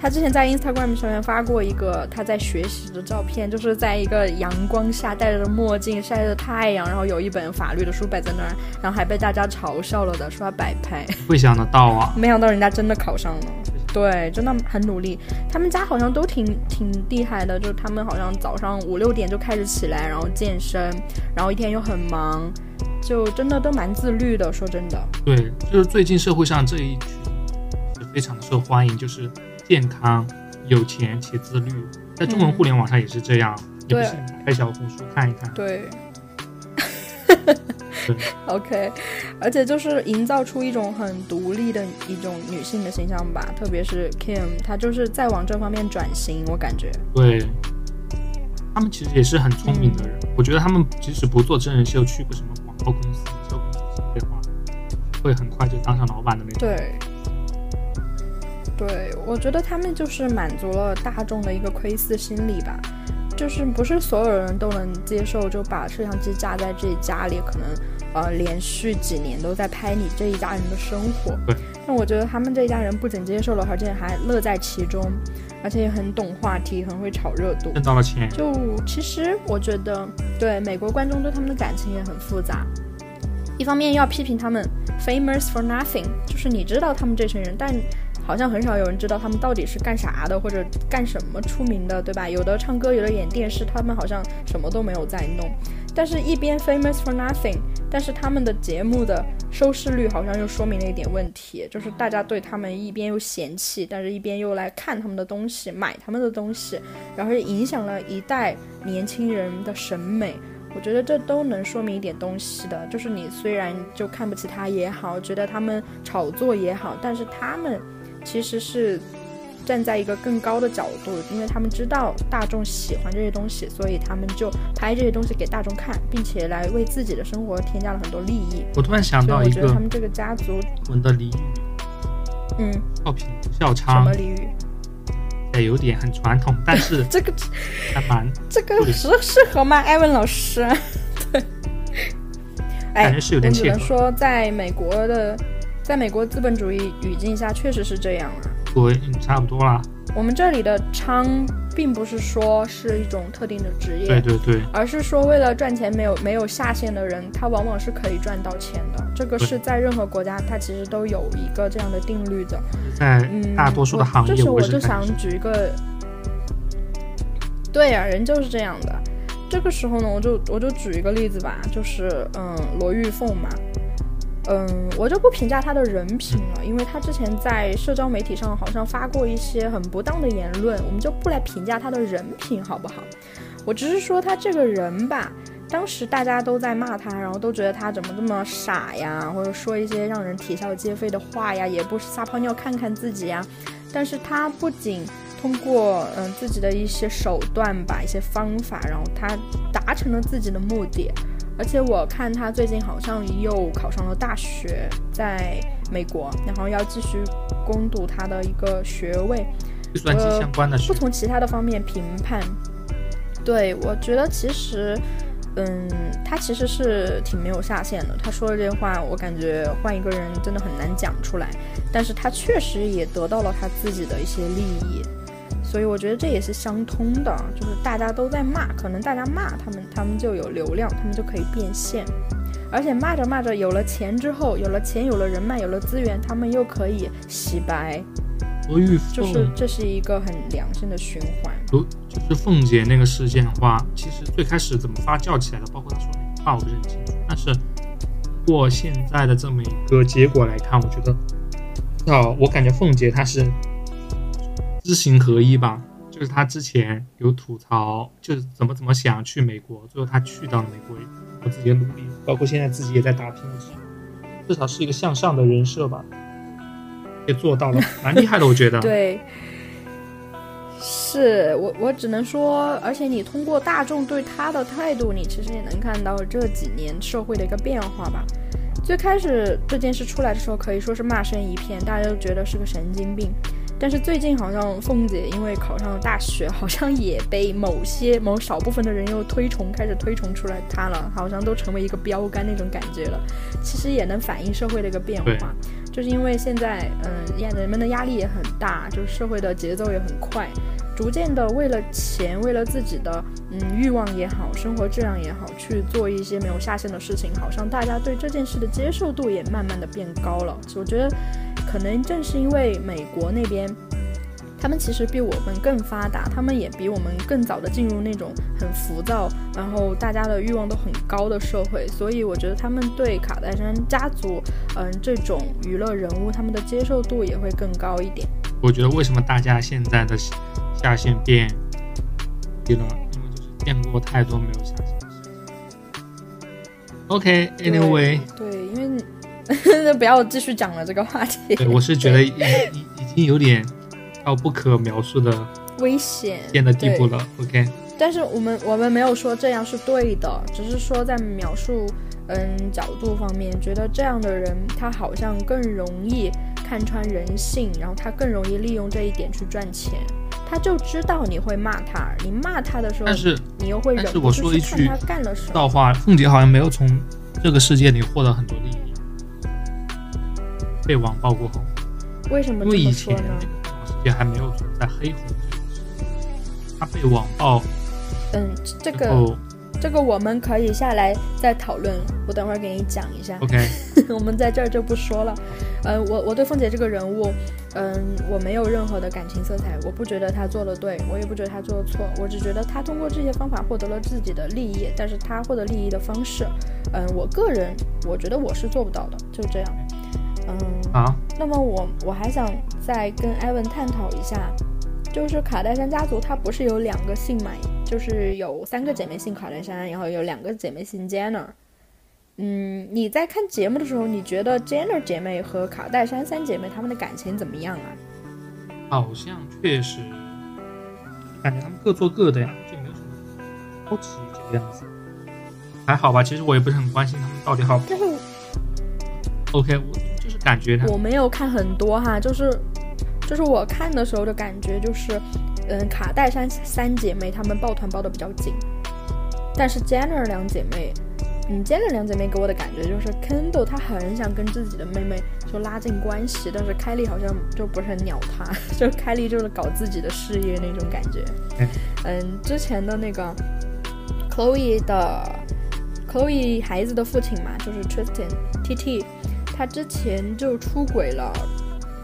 他之前在 Instagram 上面发过一个他在学习的照片，就是在一个阳光下戴着墨镜晒着太阳，然后有一本法律的书摆在那儿，然后还被大家嘲笑了的，说他摆拍。会想得到啊，没想到人家真的考上了。对，真的很努力。他们家好像都挺挺厉害的，就是他们好像早上五六点就开始起来，然后健身，然后一天又很忙，就真的都蛮自律的。说真的，对，就是最近社会上这一群是非常的受欢迎，就是健康、有钱且自律，在中文互联网上也是这样。嗯、也不是开小红书看一看。对。对 OK， 而且就是营造出一种很独立的一种女性的形象吧，特别是 Kim， 她就是在往这方面转型，我感觉。对。他们其实也是很聪明的人，嗯、我觉得他们即使不做真人秀，去过什么广告公司、营销公司之类的话，会很快就当上老板的那种。对。对，我觉得他们就是满足了大众的一个窥视心理吧，就是不是所有人都能接受，就把摄像机架在自己家里，可能呃连续几年都在拍你这一家人的生活。但我觉得他们这一家人不仅接受了，而且还乐在其中，而且也很懂话题，很会炒热度，挣到了钱。就其实我觉得对美国观众对他们的感情也很复杂，一方面要批评他们 famous for nothing， 就是你知道他们这群人，但好像很少有人知道他们到底是干啥的或者干什么出名的，对吧？有的唱歌，有的演电视，他们好像什么都没有在弄。但是一边 famous for nothing， 但是他们的节目的收视率好像又说明了一点问题，就是大家对他们一边又嫌弃，但是一边又来看他们的东西，买他们的东西，然后影响了一代年轻人的审美。我觉得这都能说明一点东西的，就是你虽然就看不起他也好，觉得他们炒作也好，但是他们其实是站在一个更高的角度，因为他们知道大众喜欢这些东西，所以他们就拍这些东西给大众看，并且来为自己的生活添加了很多利益。我突然想到一个，我觉得他们这个家族文的俚语，嗯，笑贫不笑娼，什么俚语？哎，有点很传统，但是这个还蛮这个适合吗？艾文老师，对，哎，感觉是有点切合。我只能说，在美国的。在美国资本主义语境下确实是这样啊，对，差不多啦。我们这里的娼并不是说是一种特定的职业，对对对，而是说为了赚钱没有没有下限的人，他往往是可以赚到钱的。这个是在任何国家它其实都有一个这样的定律的，在大多数的行业、嗯、就是我就想举一个，对啊，人就是这样的。这个时候呢，我就我就举一个例子吧，就是嗯，罗玉凤嘛，嗯，我就不评价他的人品了，因为他之前在社交媒体上好像发过一些很不当的言论，我们就不来评价他的人品好不好。我只是说他这个人吧，当时大家都在骂他，然后都觉得他怎么这么傻呀，或者说一些让人啼笑皆非的话呀，也不撒泡尿看看自己呀。但是他不仅通过嗯自己的一些手段吧，一些方法，然后他达成了自己的目的。而且我看他最近好像又考上了大学，在美国，然后要继续攻读他的一个学位，计算机相关的学。不从其他的方面评判，对，我觉得其实，嗯，他其实是挺没有下限的。他说的这话，我感觉换一个人真的很难讲出来，但是他确实也得到了他自己的一些利益。所以我觉得这也是相通的，就是大家都在骂，可能大家骂他们，他们就有流量，他们就可以变现，而且骂着骂着有了钱之后，有了钱，有了人脉，有了资源，他们又可以洗白，就是这是一个很良性的循环。就是凤姐那个事件的话，其实最开始怎么发酵起来的，包括她说那话我不是很清楚，但是过现在的这么一个结果来看，我觉得那我感觉凤姐她是知行合一吧，就是他之前有吐槽，就是怎么怎么想去美国，最后他去到了美国，我自己的努力，包括现在自己也在打拼，至少是一个向上的人设吧，也做到了，蛮厉害的，我觉得。对，是 我, 我只能说，而且你通过大众对他的态度，你其实也能看到这几年社会的一个变化吧。最开始这件事出来的时候，可以说是骂声一片，大家都觉得是个神经病。但是最近好像凤姐因为考上了大学，好像也被某些某少部分的人又推崇，开始推崇出来她了，好像都成为一个标杆那种感觉了。其实也能反映社会的一个变化，就是因为现在嗯，人们的压力也很大，就是社会的节奏也很快，逐渐的为了钱，为了自己的嗯欲望也好，生活质量也好，去做一些没有下限的事情，好像大家对这件事的接受度也慢慢的变高了。我觉得可能正是因为美国那边他们其实比我们更发达，他们也比我们更早的进入那种很浮躁，然后大家的欲望都很高的社会，所以我觉得他们对卡戴珊家族嗯，这种娱乐人物他们的接受度也会更高一点。我觉得为什么大家现在的下限变低了，因为就是见过太多没有下限。OK anyway 对, 对因为不要继续讲了这个话题。对，我是觉得 已, 已经有点到不可描述的危险变的地步了。 OK， 但是我们我们没有说这样是对的，只是说在描述嗯角度方面，觉得这样的人他好像更容易看穿人性，然后他更容易利用这一点去赚钱，他就知道你会骂他，你骂他的时候，但是你又会忍不住去看他干了什么。但是我说一句道话，凤姐好像没有从这个世界里获得很多利益。被网暴过后，为什么这么说呢？因为以前世界还没有存在黑红，他被网暴。嗯，这个这个我们可以下来再讨论，我等会儿给你讲一下。OK， 我们在这儿就不说了。呃，我我对凤姐这个人物，嗯、呃，我没有任何的感情色彩，我不觉得她做的对，我也不觉得她做的错，我只觉得她通过这些方法获得了自己的利益，但是她获得利益的方式，嗯、呃，我个人我觉得我是做不到的，就这样。嗯、呃，啊，那么我我还想再跟艾文探讨一下。就是卡戴珊家族，它不是有两个姓嘛，就是有三个姐妹姓卡戴珊，然后有两个姐妹姓 Jenner。嗯，你在看节目的时候，你觉得 Jenner 姐妹和卡戴珊三姐妹她们的感情怎么样啊？好像确实，感觉她们各做各的呀，就没有什么交集这个样子。还好吧，其实我也不是很关心她们到底好不好。OK， 我就是感觉她我没有看很多哈，就是。就是我看的时候的感觉就是，嗯，卡戴珊三姐妹她们抱团抱得比较紧，但是 Jenner 两姐妹，嗯 ，Jenner 两姐妹给我的感觉就是 Kendall 她很想跟自己的妹妹就拉近关系，但是凯莉好像就不是很鸟她，就凯莉就是搞自己的事业那种感觉。嗯，之前的那个 Khloé 的 Khloé 孩子的父亲嘛，就是 Tristan T T， 他之前就出轨了。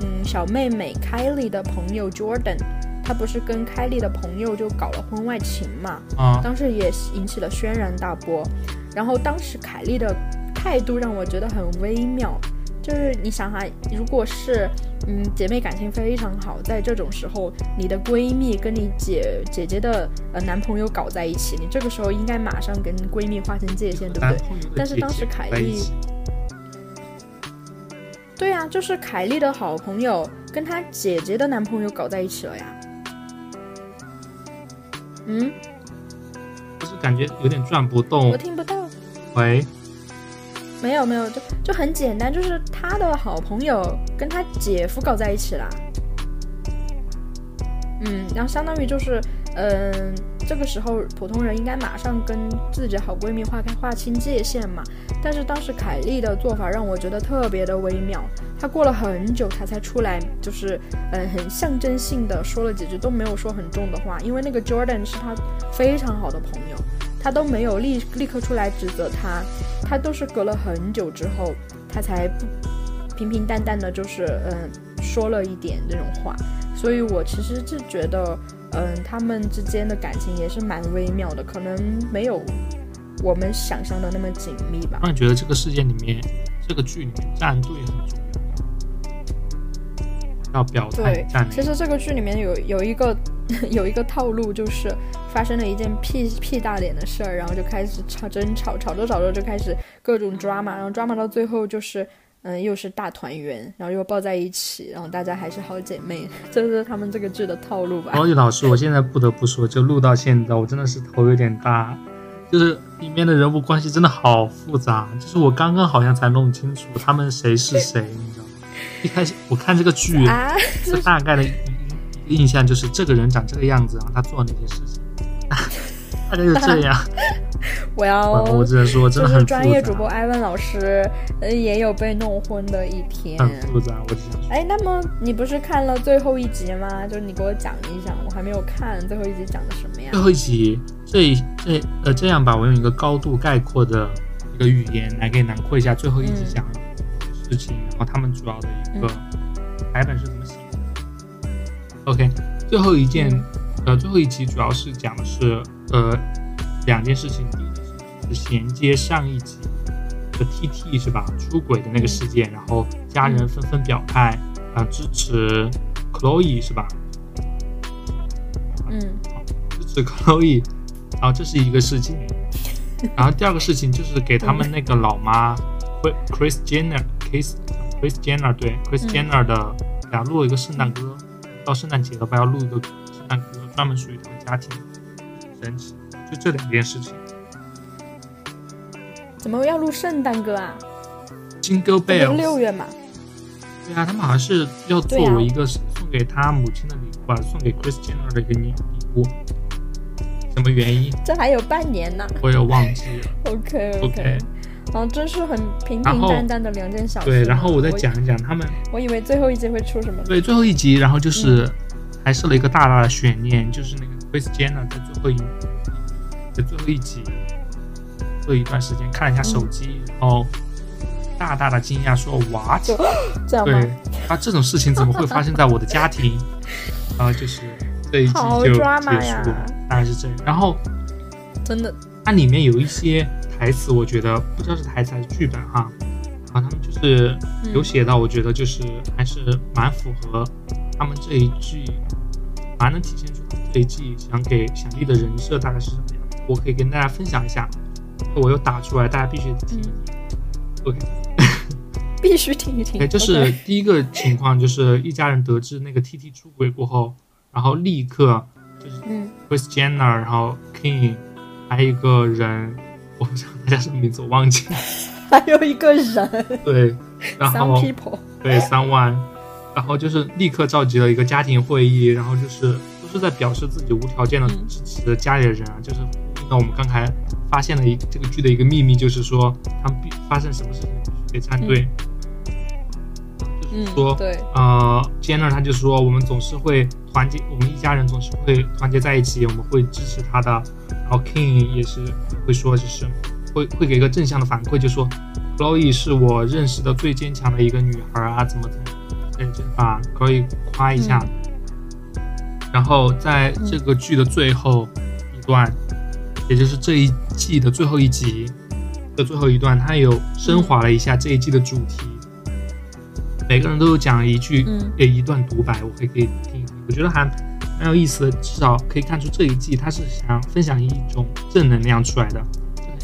嗯，小妹妹凯莉的朋友 Jordyn， 她不是跟凯莉的朋友就搞了婚外情嘛？啊，当时也引起了轩然大波。然后当时凯莉的态度让我觉得很微妙，就是你想哈，如果是嗯姐妹感情非常好，在这种时候，你的闺蜜跟你姐姐姐的呃男朋友搞在一起，你这个时候应该马上跟闺蜜划清界限，对不对？但是当时凯莉。对啊，就是凯莉的好朋友跟她姐姐的男朋友搞在一起了呀。嗯，就是感觉有点转不动。我听不到。喂。没有没有，就就很简单，就是她的好朋友跟她姐夫搞在一起了。嗯，然后相当于就是，嗯、呃，这个时候普通人应该马上跟自己的好闺蜜划开划清界限嘛。但是当时凯莉的做法让我觉得特别的微妙，她过了很久她才出来，就是嗯很象征性的说了几句，都没有说很重的话，因为那个 Jordyn 是她非常好的朋友，她都没有 立, 立刻出来指责她，她都是隔了很久之后她才平平淡淡的就是嗯说了一点这种话，所以我其实是觉得嗯他们之间的感情也是蛮微妙的，可能没有我们想象的那么紧密吧。那你觉得这个事件里面，这个剧里面站队很重要，要表态站队。其实这个剧里面有有一个有一个套路，就是发生了一件屁屁大点的事儿，然后就开始吵争吵，吵着吵着就开始各种 drama， 然后 drama 到最后就是嗯又是大团圆，然后又抱在一起，然后大家还是好姐妹，这是他们这个剧的套路吧。高宇老师，我现在不得不说，就录到现在，我真的是头有点大。就是里面的人物关系真的好复杂，就是我刚刚好像才弄清楚他们谁是谁，你知道吗？一开始我看这个剧，啊、是大概的印象就是这个人长这个样子，然后他做了哪些事情，大概就这样。我要，我只能说真的很复杂。就是专业主播艾文老师也有被弄昏的一天，很复杂。我只想说，哎，那么你不是看了最后一集吗？就是你给我讲一讲，我还没有看最后一集讲的什么呀？最后一集。这这呃，这样吧，我用一个高度概括的一个语言来给囊括一下最后一集讲的事情，嗯、然后他们主要的一个台本是怎么写的。嗯、OK， 最后一件、嗯、呃，最后一集主要是讲的是呃两件事情，第一件事情是衔接上一集的 T T 是吧，出轨的那个事件，嗯、然后家人纷纷表态啊、呃、支持 Khloé 是吧？嗯，支持 Khloé。然后这是一个事情，然后第二个事情就是给他们那个老妈 Chris Jenner Chris Chris Jenner 对 Chris Jenner 的给他录了一个圣诞歌，到圣诞节了吧，要录一个圣诞歌专门属于他们家庭，神奇。就这两件事情。怎么要录圣诞歌啊？ Jingle Bells 六月嘛。对啊，他们好像是要作为一个送给他母亲的礼物啊，送给 Chris Jenner 的一个礼物，什么原因？这还有半年呢，我也忘记了。OK OK，, okay.哦，真是很平平淡淡的两件小事。对，然后我再讲一讲他们。我以为最后一集会出什么？对，最后一集，然后就是、嗯、还设了一个大大的悬念，就是那个 Kris Jenner 在最后一在最后一集，做一段时间看了一下手机，嗯、然后大大的惊讶说 ：“What？” 这样吗？对，啊，这种事情怎么会发生在我的家庭？然后就是这一集就结束了，大概是这样。然后真的，它里面有一些台词，我觉得不知道是台词还是剧本哈，然、啊、后他们就是有写到，我觉得就是还是蛮符合他们这一季，蛮能体现出他们这一季想给想立的人设大概是什么样。我可以跟大家分享一下，我又打出来，大家必须听一听、嗯、，OK， 必须听一听。对，就是第一个情况就是一家人得知那个 T T 出轨过后，然后立刻就是 Kris Jenner，、嗯、然后 King， 还有一个人。我不知道大家什么名字，我忘记了。还有一个人，对，然后 some people， 对 someone， 然后就是立刻召集了一个家庭会议，然后就是都是在表示自己无条件的支持家里的人啊，嗯、就是那我们刚才发现了一这个剧的一个秘密，就是说他们发生什么事情必须得站队，嗯、就是说、嗯、对，呃 ，Jenner 他就说我们总是会团结，我们一家人总是会团结在一起，我们会支持他的。然后 King 也是会说，就是会会给一个正向的反馈，就说 Khloé 是我认识的最坚强的一个女孩啊，怎么怎么，哎，就把 Khloé 夸一下、嗯。然后在这个剧的最后一段，嗯、也就是这一季的最后一集的最后一段，它有升华了一下这一季的主题。嗯、每个人都有讲一句、嗯、一段独白，我会给听，我觉得还。蛮有意思的，至少可以看出这一季他是想分享一种正能量出来的，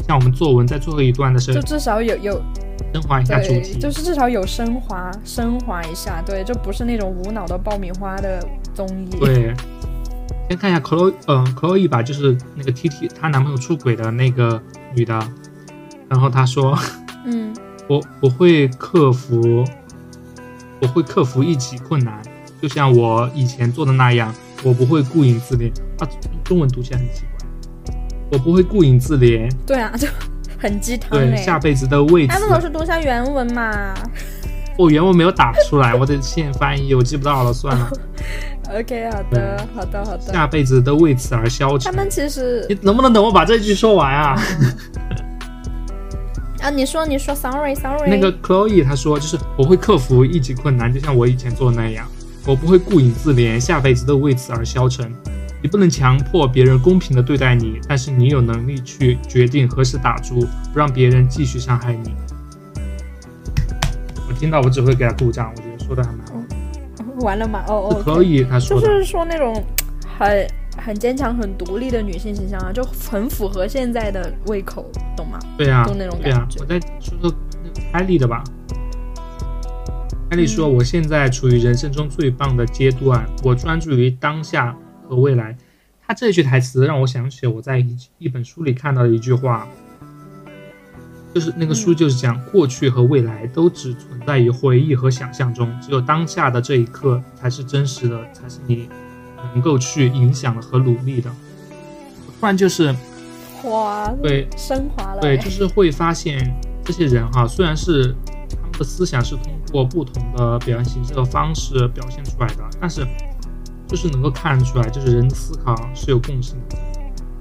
像我们作文在最后一段的时候，就至少有有升华一下主题，就是至少有升华升华一下，对，就不是那种无脑的爆米花的综艺。对，先看一下 Khloé， 嗯、呃、，Khloé 吧，就是那个 T T 她男朋友出轨的那个女的，然后她说，嗯，我我会克服，我会克服一起困难，就像我以前做的那样。我不会顾影自怜，啊，中文读起来很奇怪。我不会顾影自怜。对啊，就很鸡汤嘞。对，下辈子的位置。Evan老师读一下原文嘛。我、哦、原文没有打出来，我得现翻译，我记不到了，算了。OK， 好的，好的，好的。下辈子都为此而消沉。他们其实……你能不能等我把这句说完啊？啊，你说，你说 ，sorry，sorry sorry。那个 Khloé 她说，就是我会克服一级困难，就像我以前做的那样。我不会顾影自怜，下辈子都为此而消沉。你不能强迫别人公平的对待你，但是你有能力去决定何时打住，不让别人继续伤害你。我听到我只会给他鼓掌，我觉得说的还蛮好、嗯、完了吗？哦哦，可以，他说的就是说那种很很坚强、很独立的女性形象啊，就很符合现在的胃口，懂吗？对啊，就那种感觉。对啊，我再说说那个Kylie的吧。凯莉说：“我现在处于人生中最棒的阶段，我专注于当下和未来。”他这句台词让我想起我在一本书里看到的一句话，就是那个书就是讲过去和未来都只存在于回忆和想象中，只有当下的这一刻才是真实的，才是你能够去影响和努力的。突然就是，哇，对，升华了，对，就是会发现这些人哈、啊，虽然是他们的思想是通。过不同的表现形式和方式表现出来的，但是就是能够看出来，就是人的思考是有共性的。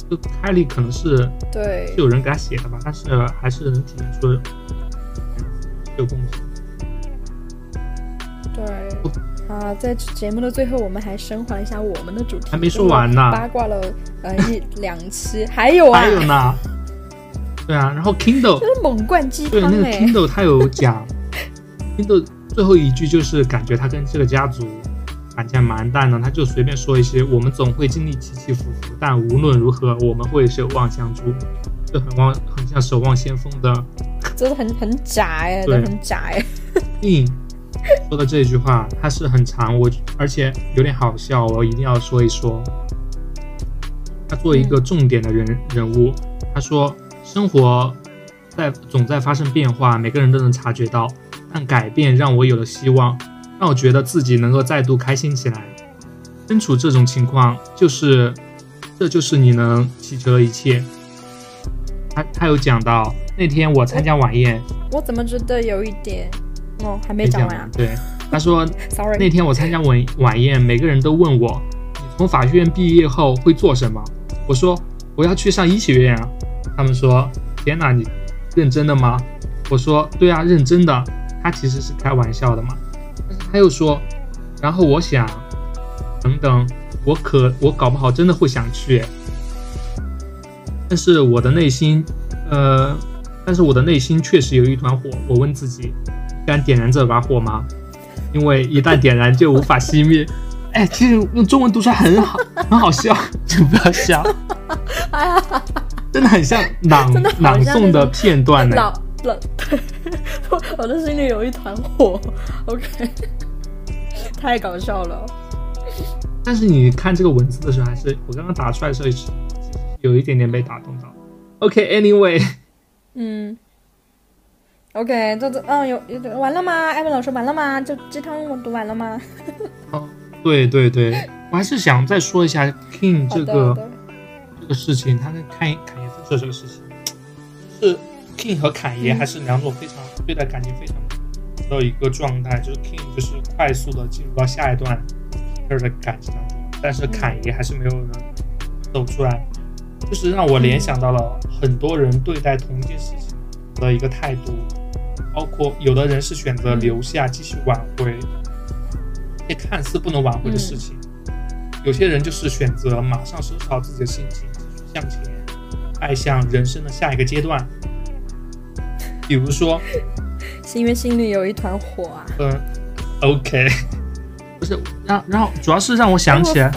就凯莉可能是对，是有人给他写的吧，但是还是能体现出是有共性的。对啊，在节目的最后，我们还升华一下我们的主题，还没说完呢，八卦了呃一两期，还有啊，还有呢，对啊，然后 Kindle 就是猛灌鸡汤、欸、对，那个 Kindle 他有讲。最后一句就是感觉他跟这个家族感情蛮淡的，他就随便说一些我们总会经历起起伏伏，但无论如何我们会守望相助，就 很, 望很像守望先锋的，真的 很, 很假耶，真的很假耶。嗯，说的这句话它是很长，我而且有点好笑，我一定要说一说。他做一个重点的 人,、嗯、人物，他说生活在总在发生变化，每个人都能察觉到，但改变让我有了希望，让我觉得自己能够再度开心起来。身处这种情况，就是这就是你能祈求的一切。他他有讲到那天我参加晚宴，我, 我怎么觉得有一点哦，还没讲完啊？对，他说，sorry，那天我参加晚晚宴，每个人都问我，你从法学院毕业后会做什么？我说我要去上医学院啊。他们说天哪，你认真的吗？我说对啊，认真的。他其实是开玩笑的嘛。但是他又说，然后我想。等等，我可我搞不好真的会想去，但是我的内心，呃，但是我的内心确实有一团火。我问自己，敢点燃这把火吗？因为一旦点燃就无法熄灭。哎，其实用中文读出来很好，很好笑，就不要笑。真的很像朗朗诵的片段呢。朗朗，我我的心里有一团火。OK， 太搞笑了。但是你看这个文字的时候，还是我刚刚打出来的时候有一点点被打动到。 OK anyway 嗯 OK 这这嗯有有完了吗？ Evan 老师完了吗？就鸡汤我读完了吗？哦，对对对，我还是想再说一下 King 这个这个事情，他跟侃侃爷分手这个事情，是 King 和侃爷还是两种非常、嗯、对待感情非常的一个状态，就是 King 就是快速的进入到下一段的感情当中，但是侃爷还是没有人走出来，就是让我联想到了很多人对待同一件事情的一个态度，包括有的人是选择留下继续挽回也看似不能挽回的事情，有些人就是选择马上收拾好自己的心情继续向前，迈向人生的下一个阶段。比如说是因为心里有一团火啊。嗯 OK，不是，然后主要是让我想起来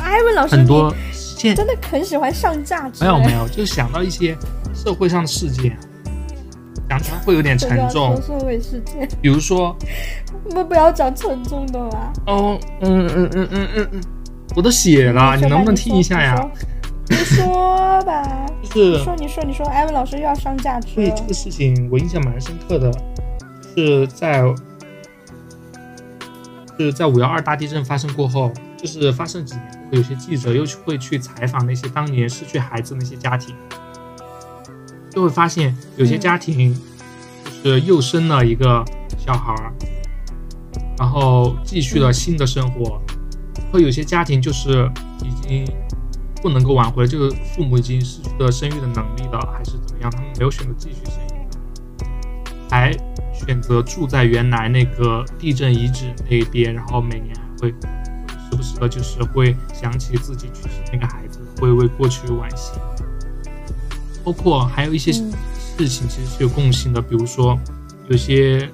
很多真的很喜欢上价值。没有没有，就想到一些社会上的事件，讲出来会有点沉重。社会事件，比如说，我们不要讲沉重的啦。哦，嗯嗯嗯嗯嗯嗯，我都写了，你能不能听一下呀？你说吧，就是你说你说你说，艾文老师又要上价值。对这个事情，我印象蛮深刻的，是在。是在五一二大地震发生过后，就是发生几年，有些记者又会去采访那些当年失去孩子那些家庭，就会发现有些家庭就是又生了一个小孩，然后继续了新的生活，会有些家庭就是已经不能够挽回，这个父母已经失去了生育的能力了，还是怎么样，他们没有选择继续生育，还选择住在原来那个地震遗址那边，然后每年还会时不时的就是会想起自己去世那个孩子，会为过去惋惜。包括还有一些事情其实是有共性的，比如说有些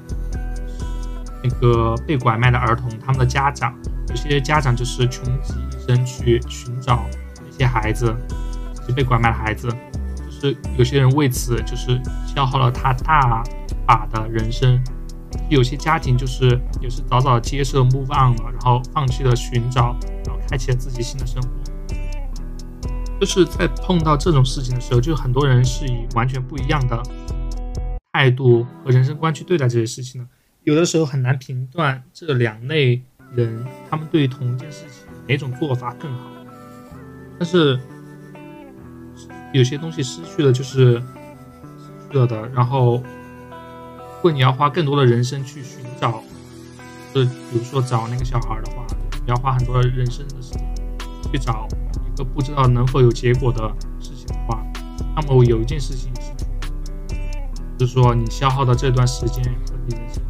那个被拐卖的儿童，他们的家长，有些家长就是穷极一生去寻找那些孩子，被拐卖的孩子，就是有些人为此就是消耗了他大把的人生，有些家庭就是也是早早接受 move on 了，然后放弃了寻找，然后开启了自己新的生活。就是在碰到这种事情的时候，就很多人是以完全不一样的态度和人生观去对待这些事情的，有的时候很难评断这两类人他们对于同一件事情哪种做法更好。但是有些东西失去了就是失去了的，然后如果你要花更多的人生去寻找，就比如说找那个小孩的话，你要花很多的人生的时间去找一个不知道能否有结果的事情的话，那么有一件事情是，就是说你消耗的这段时间和你人生，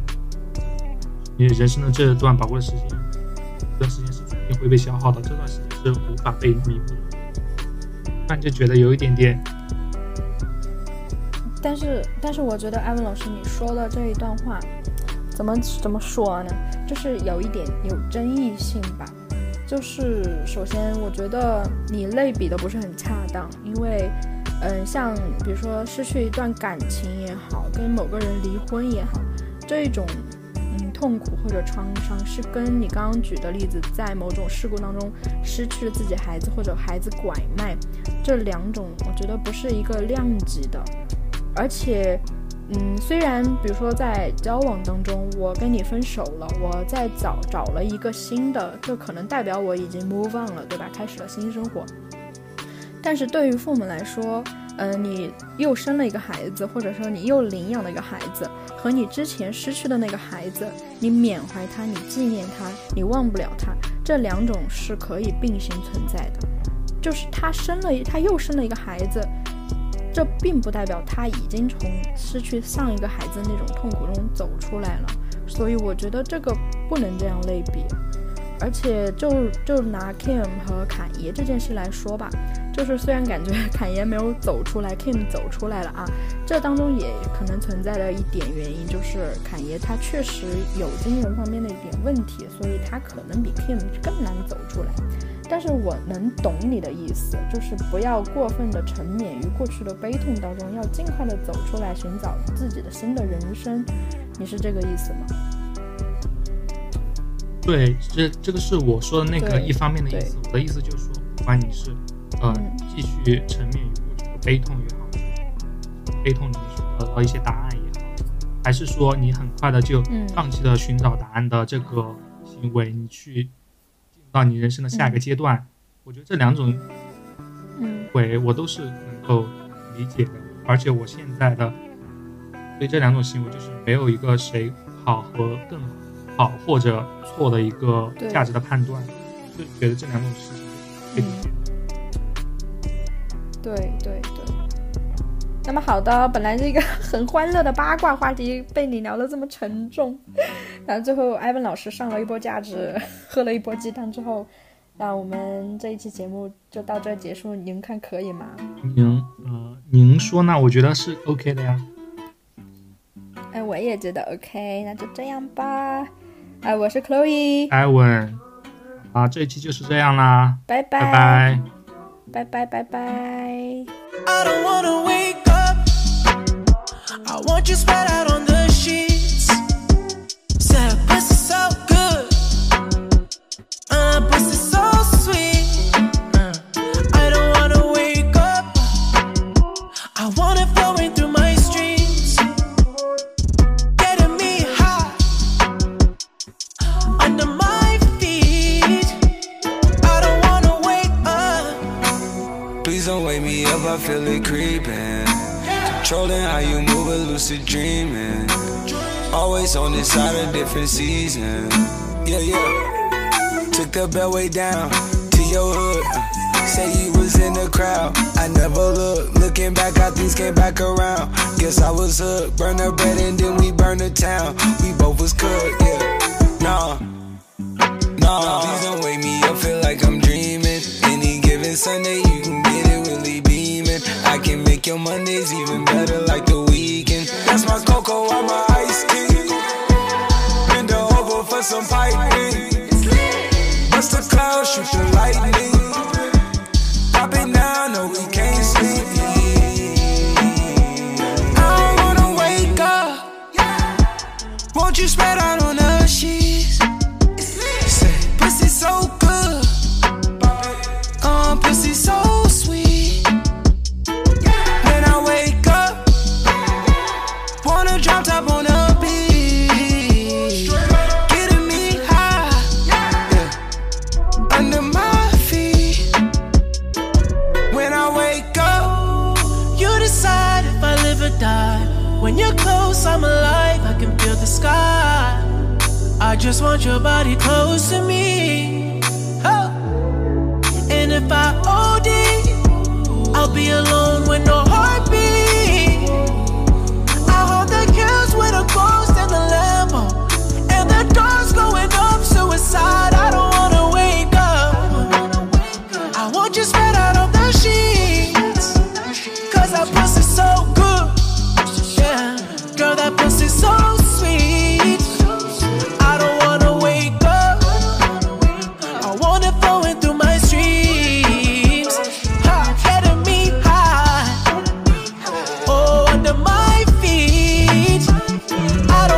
你人生的这段宝贵的时间，这段时间是注定会被消耗的，这段时间是无法被弥补的，那你就觉得有一点点。但是，但是我觉得艾文老师你说的这一段话，怎么怎么说呢？就是有一点有争议性吧。就是首先，我觉得你类比的不是很恰当，因为，嗯、呃，像比如说失去一段感情也好，跟某个人离婚也好，这种嗯痛苦或者创伤，是跟你刚刚举的例子，在某种事故当中失去了自己孩子或者孩子拐卖这两种，我觉得不是一个量级的。而且嗯，虽然比如说在交往当中我跟你分手了，我再找找了一个新的，这可能代表我已经 move on 了，对吧？开始了新生活。但是对于父母来说，嗯、呃，你又生了一个孩子，或者说你又领养了一个孩子，和你之前失去的那个孩子，你缅怀他，你纪念他，你忘不了他，这两种是可以并行存在的。就是他生了，他又生了一个孩子，这并不代表他已经从失去上一个孩子那种痛苦中走出来了，所以我觉得这个不能这样类比。而且就就拿 Kim 和侃爷这件事来说吧，就是虽然感觉侃爷没有走出来， Kim 走出来了啊，这当中也可能存在了一点原因，就是侃爷他确实有精神方面的一点问题，所以他可能比 Kim 更难走出来。但是我能懂你的意思，就是不要过分的沉湎于过去的悲痛当中，要尽快的走出来，寻找自己的新的人生。你是这个意思吗？对，这这个是我说的那个一方面的意思。我的意思就是说，不管你是呃、嗯、继续沉湎于过去的悲痛也好，悲痛里面寻找到一些答案也好，还是说你很快的就放弃了寻找答案的这个行为，嗯、你去到你人生的下一个阶段，嗯、我觉得这两种为我都是能够理解的，嗯、而且我现在的对这两种行为就是没有一个谁好和更好或者错的一个价值的判断，就觉得这两种事情可以理解的。对对对。那么好的，本来这个很欢乐的八卦话题被你聊得这么沉重，然后最后艾文老师上了一波价值，喝了一波鸡汤之后，那我们这一期节目就到这结束，您看可以吗？您呃，您说呢？我觉得是 OK 的呀。哎，我也觉得 OK， 那就这样吧。哎，我是 Chloe， 艾文，啊，这一期就是这样啦，拜拜拜拜拜拜拜拜。I don't wanna wake up, I want you spread out on the sheets. Said I pussy so good, uh, pussy so sweet. uh, I don't wanna wake up, I want it flowing through my streams. Getting me hot, under my feet. I don't wanna wake up, please don't wake me up, I feel it creeping. Controlling how you move and lucid dreaming. Always on this side of different season. Yeah, yeah. Took the beltway down to your hood. Say you was in the crowd, I never looked. Looking back, how things came back around. Guess I was hooked. Burn the bread and then we burn the town. We both was cooked, yeah. Nah, nah. Please don't wake me up, feel like I'm dreaming. Any given Sunday, you can get it really beat. I can make your Mondays even better like the weekend. That's my cocoa on my iced tea. Bend over for some piping. Bust the clouds, shoot the lightning. Pop it now, no we can't sleep. I don't wanna wake up, won't you spread out on the sheets. Say, pussy so good, uh, pussy so sweet. Drop top on a beat, getting me high, yeah, under my feet. When I wake up, you decide if I live or die. When you're close, I'm alive, I can feel the sky. I just want your body close to me, oh. And if I O D, I'll be alone with no heartbeat. With a ghost and a Lambo, and the door's going up, suicide. I don't wanna wake up, I want you spread out on the sheets. Cause that pussy so good, yeah. Girl, that pussy so sweet. I don't wanna wake up, I want it flowing through my streams. Ha, heading me high, oh, under my feet. I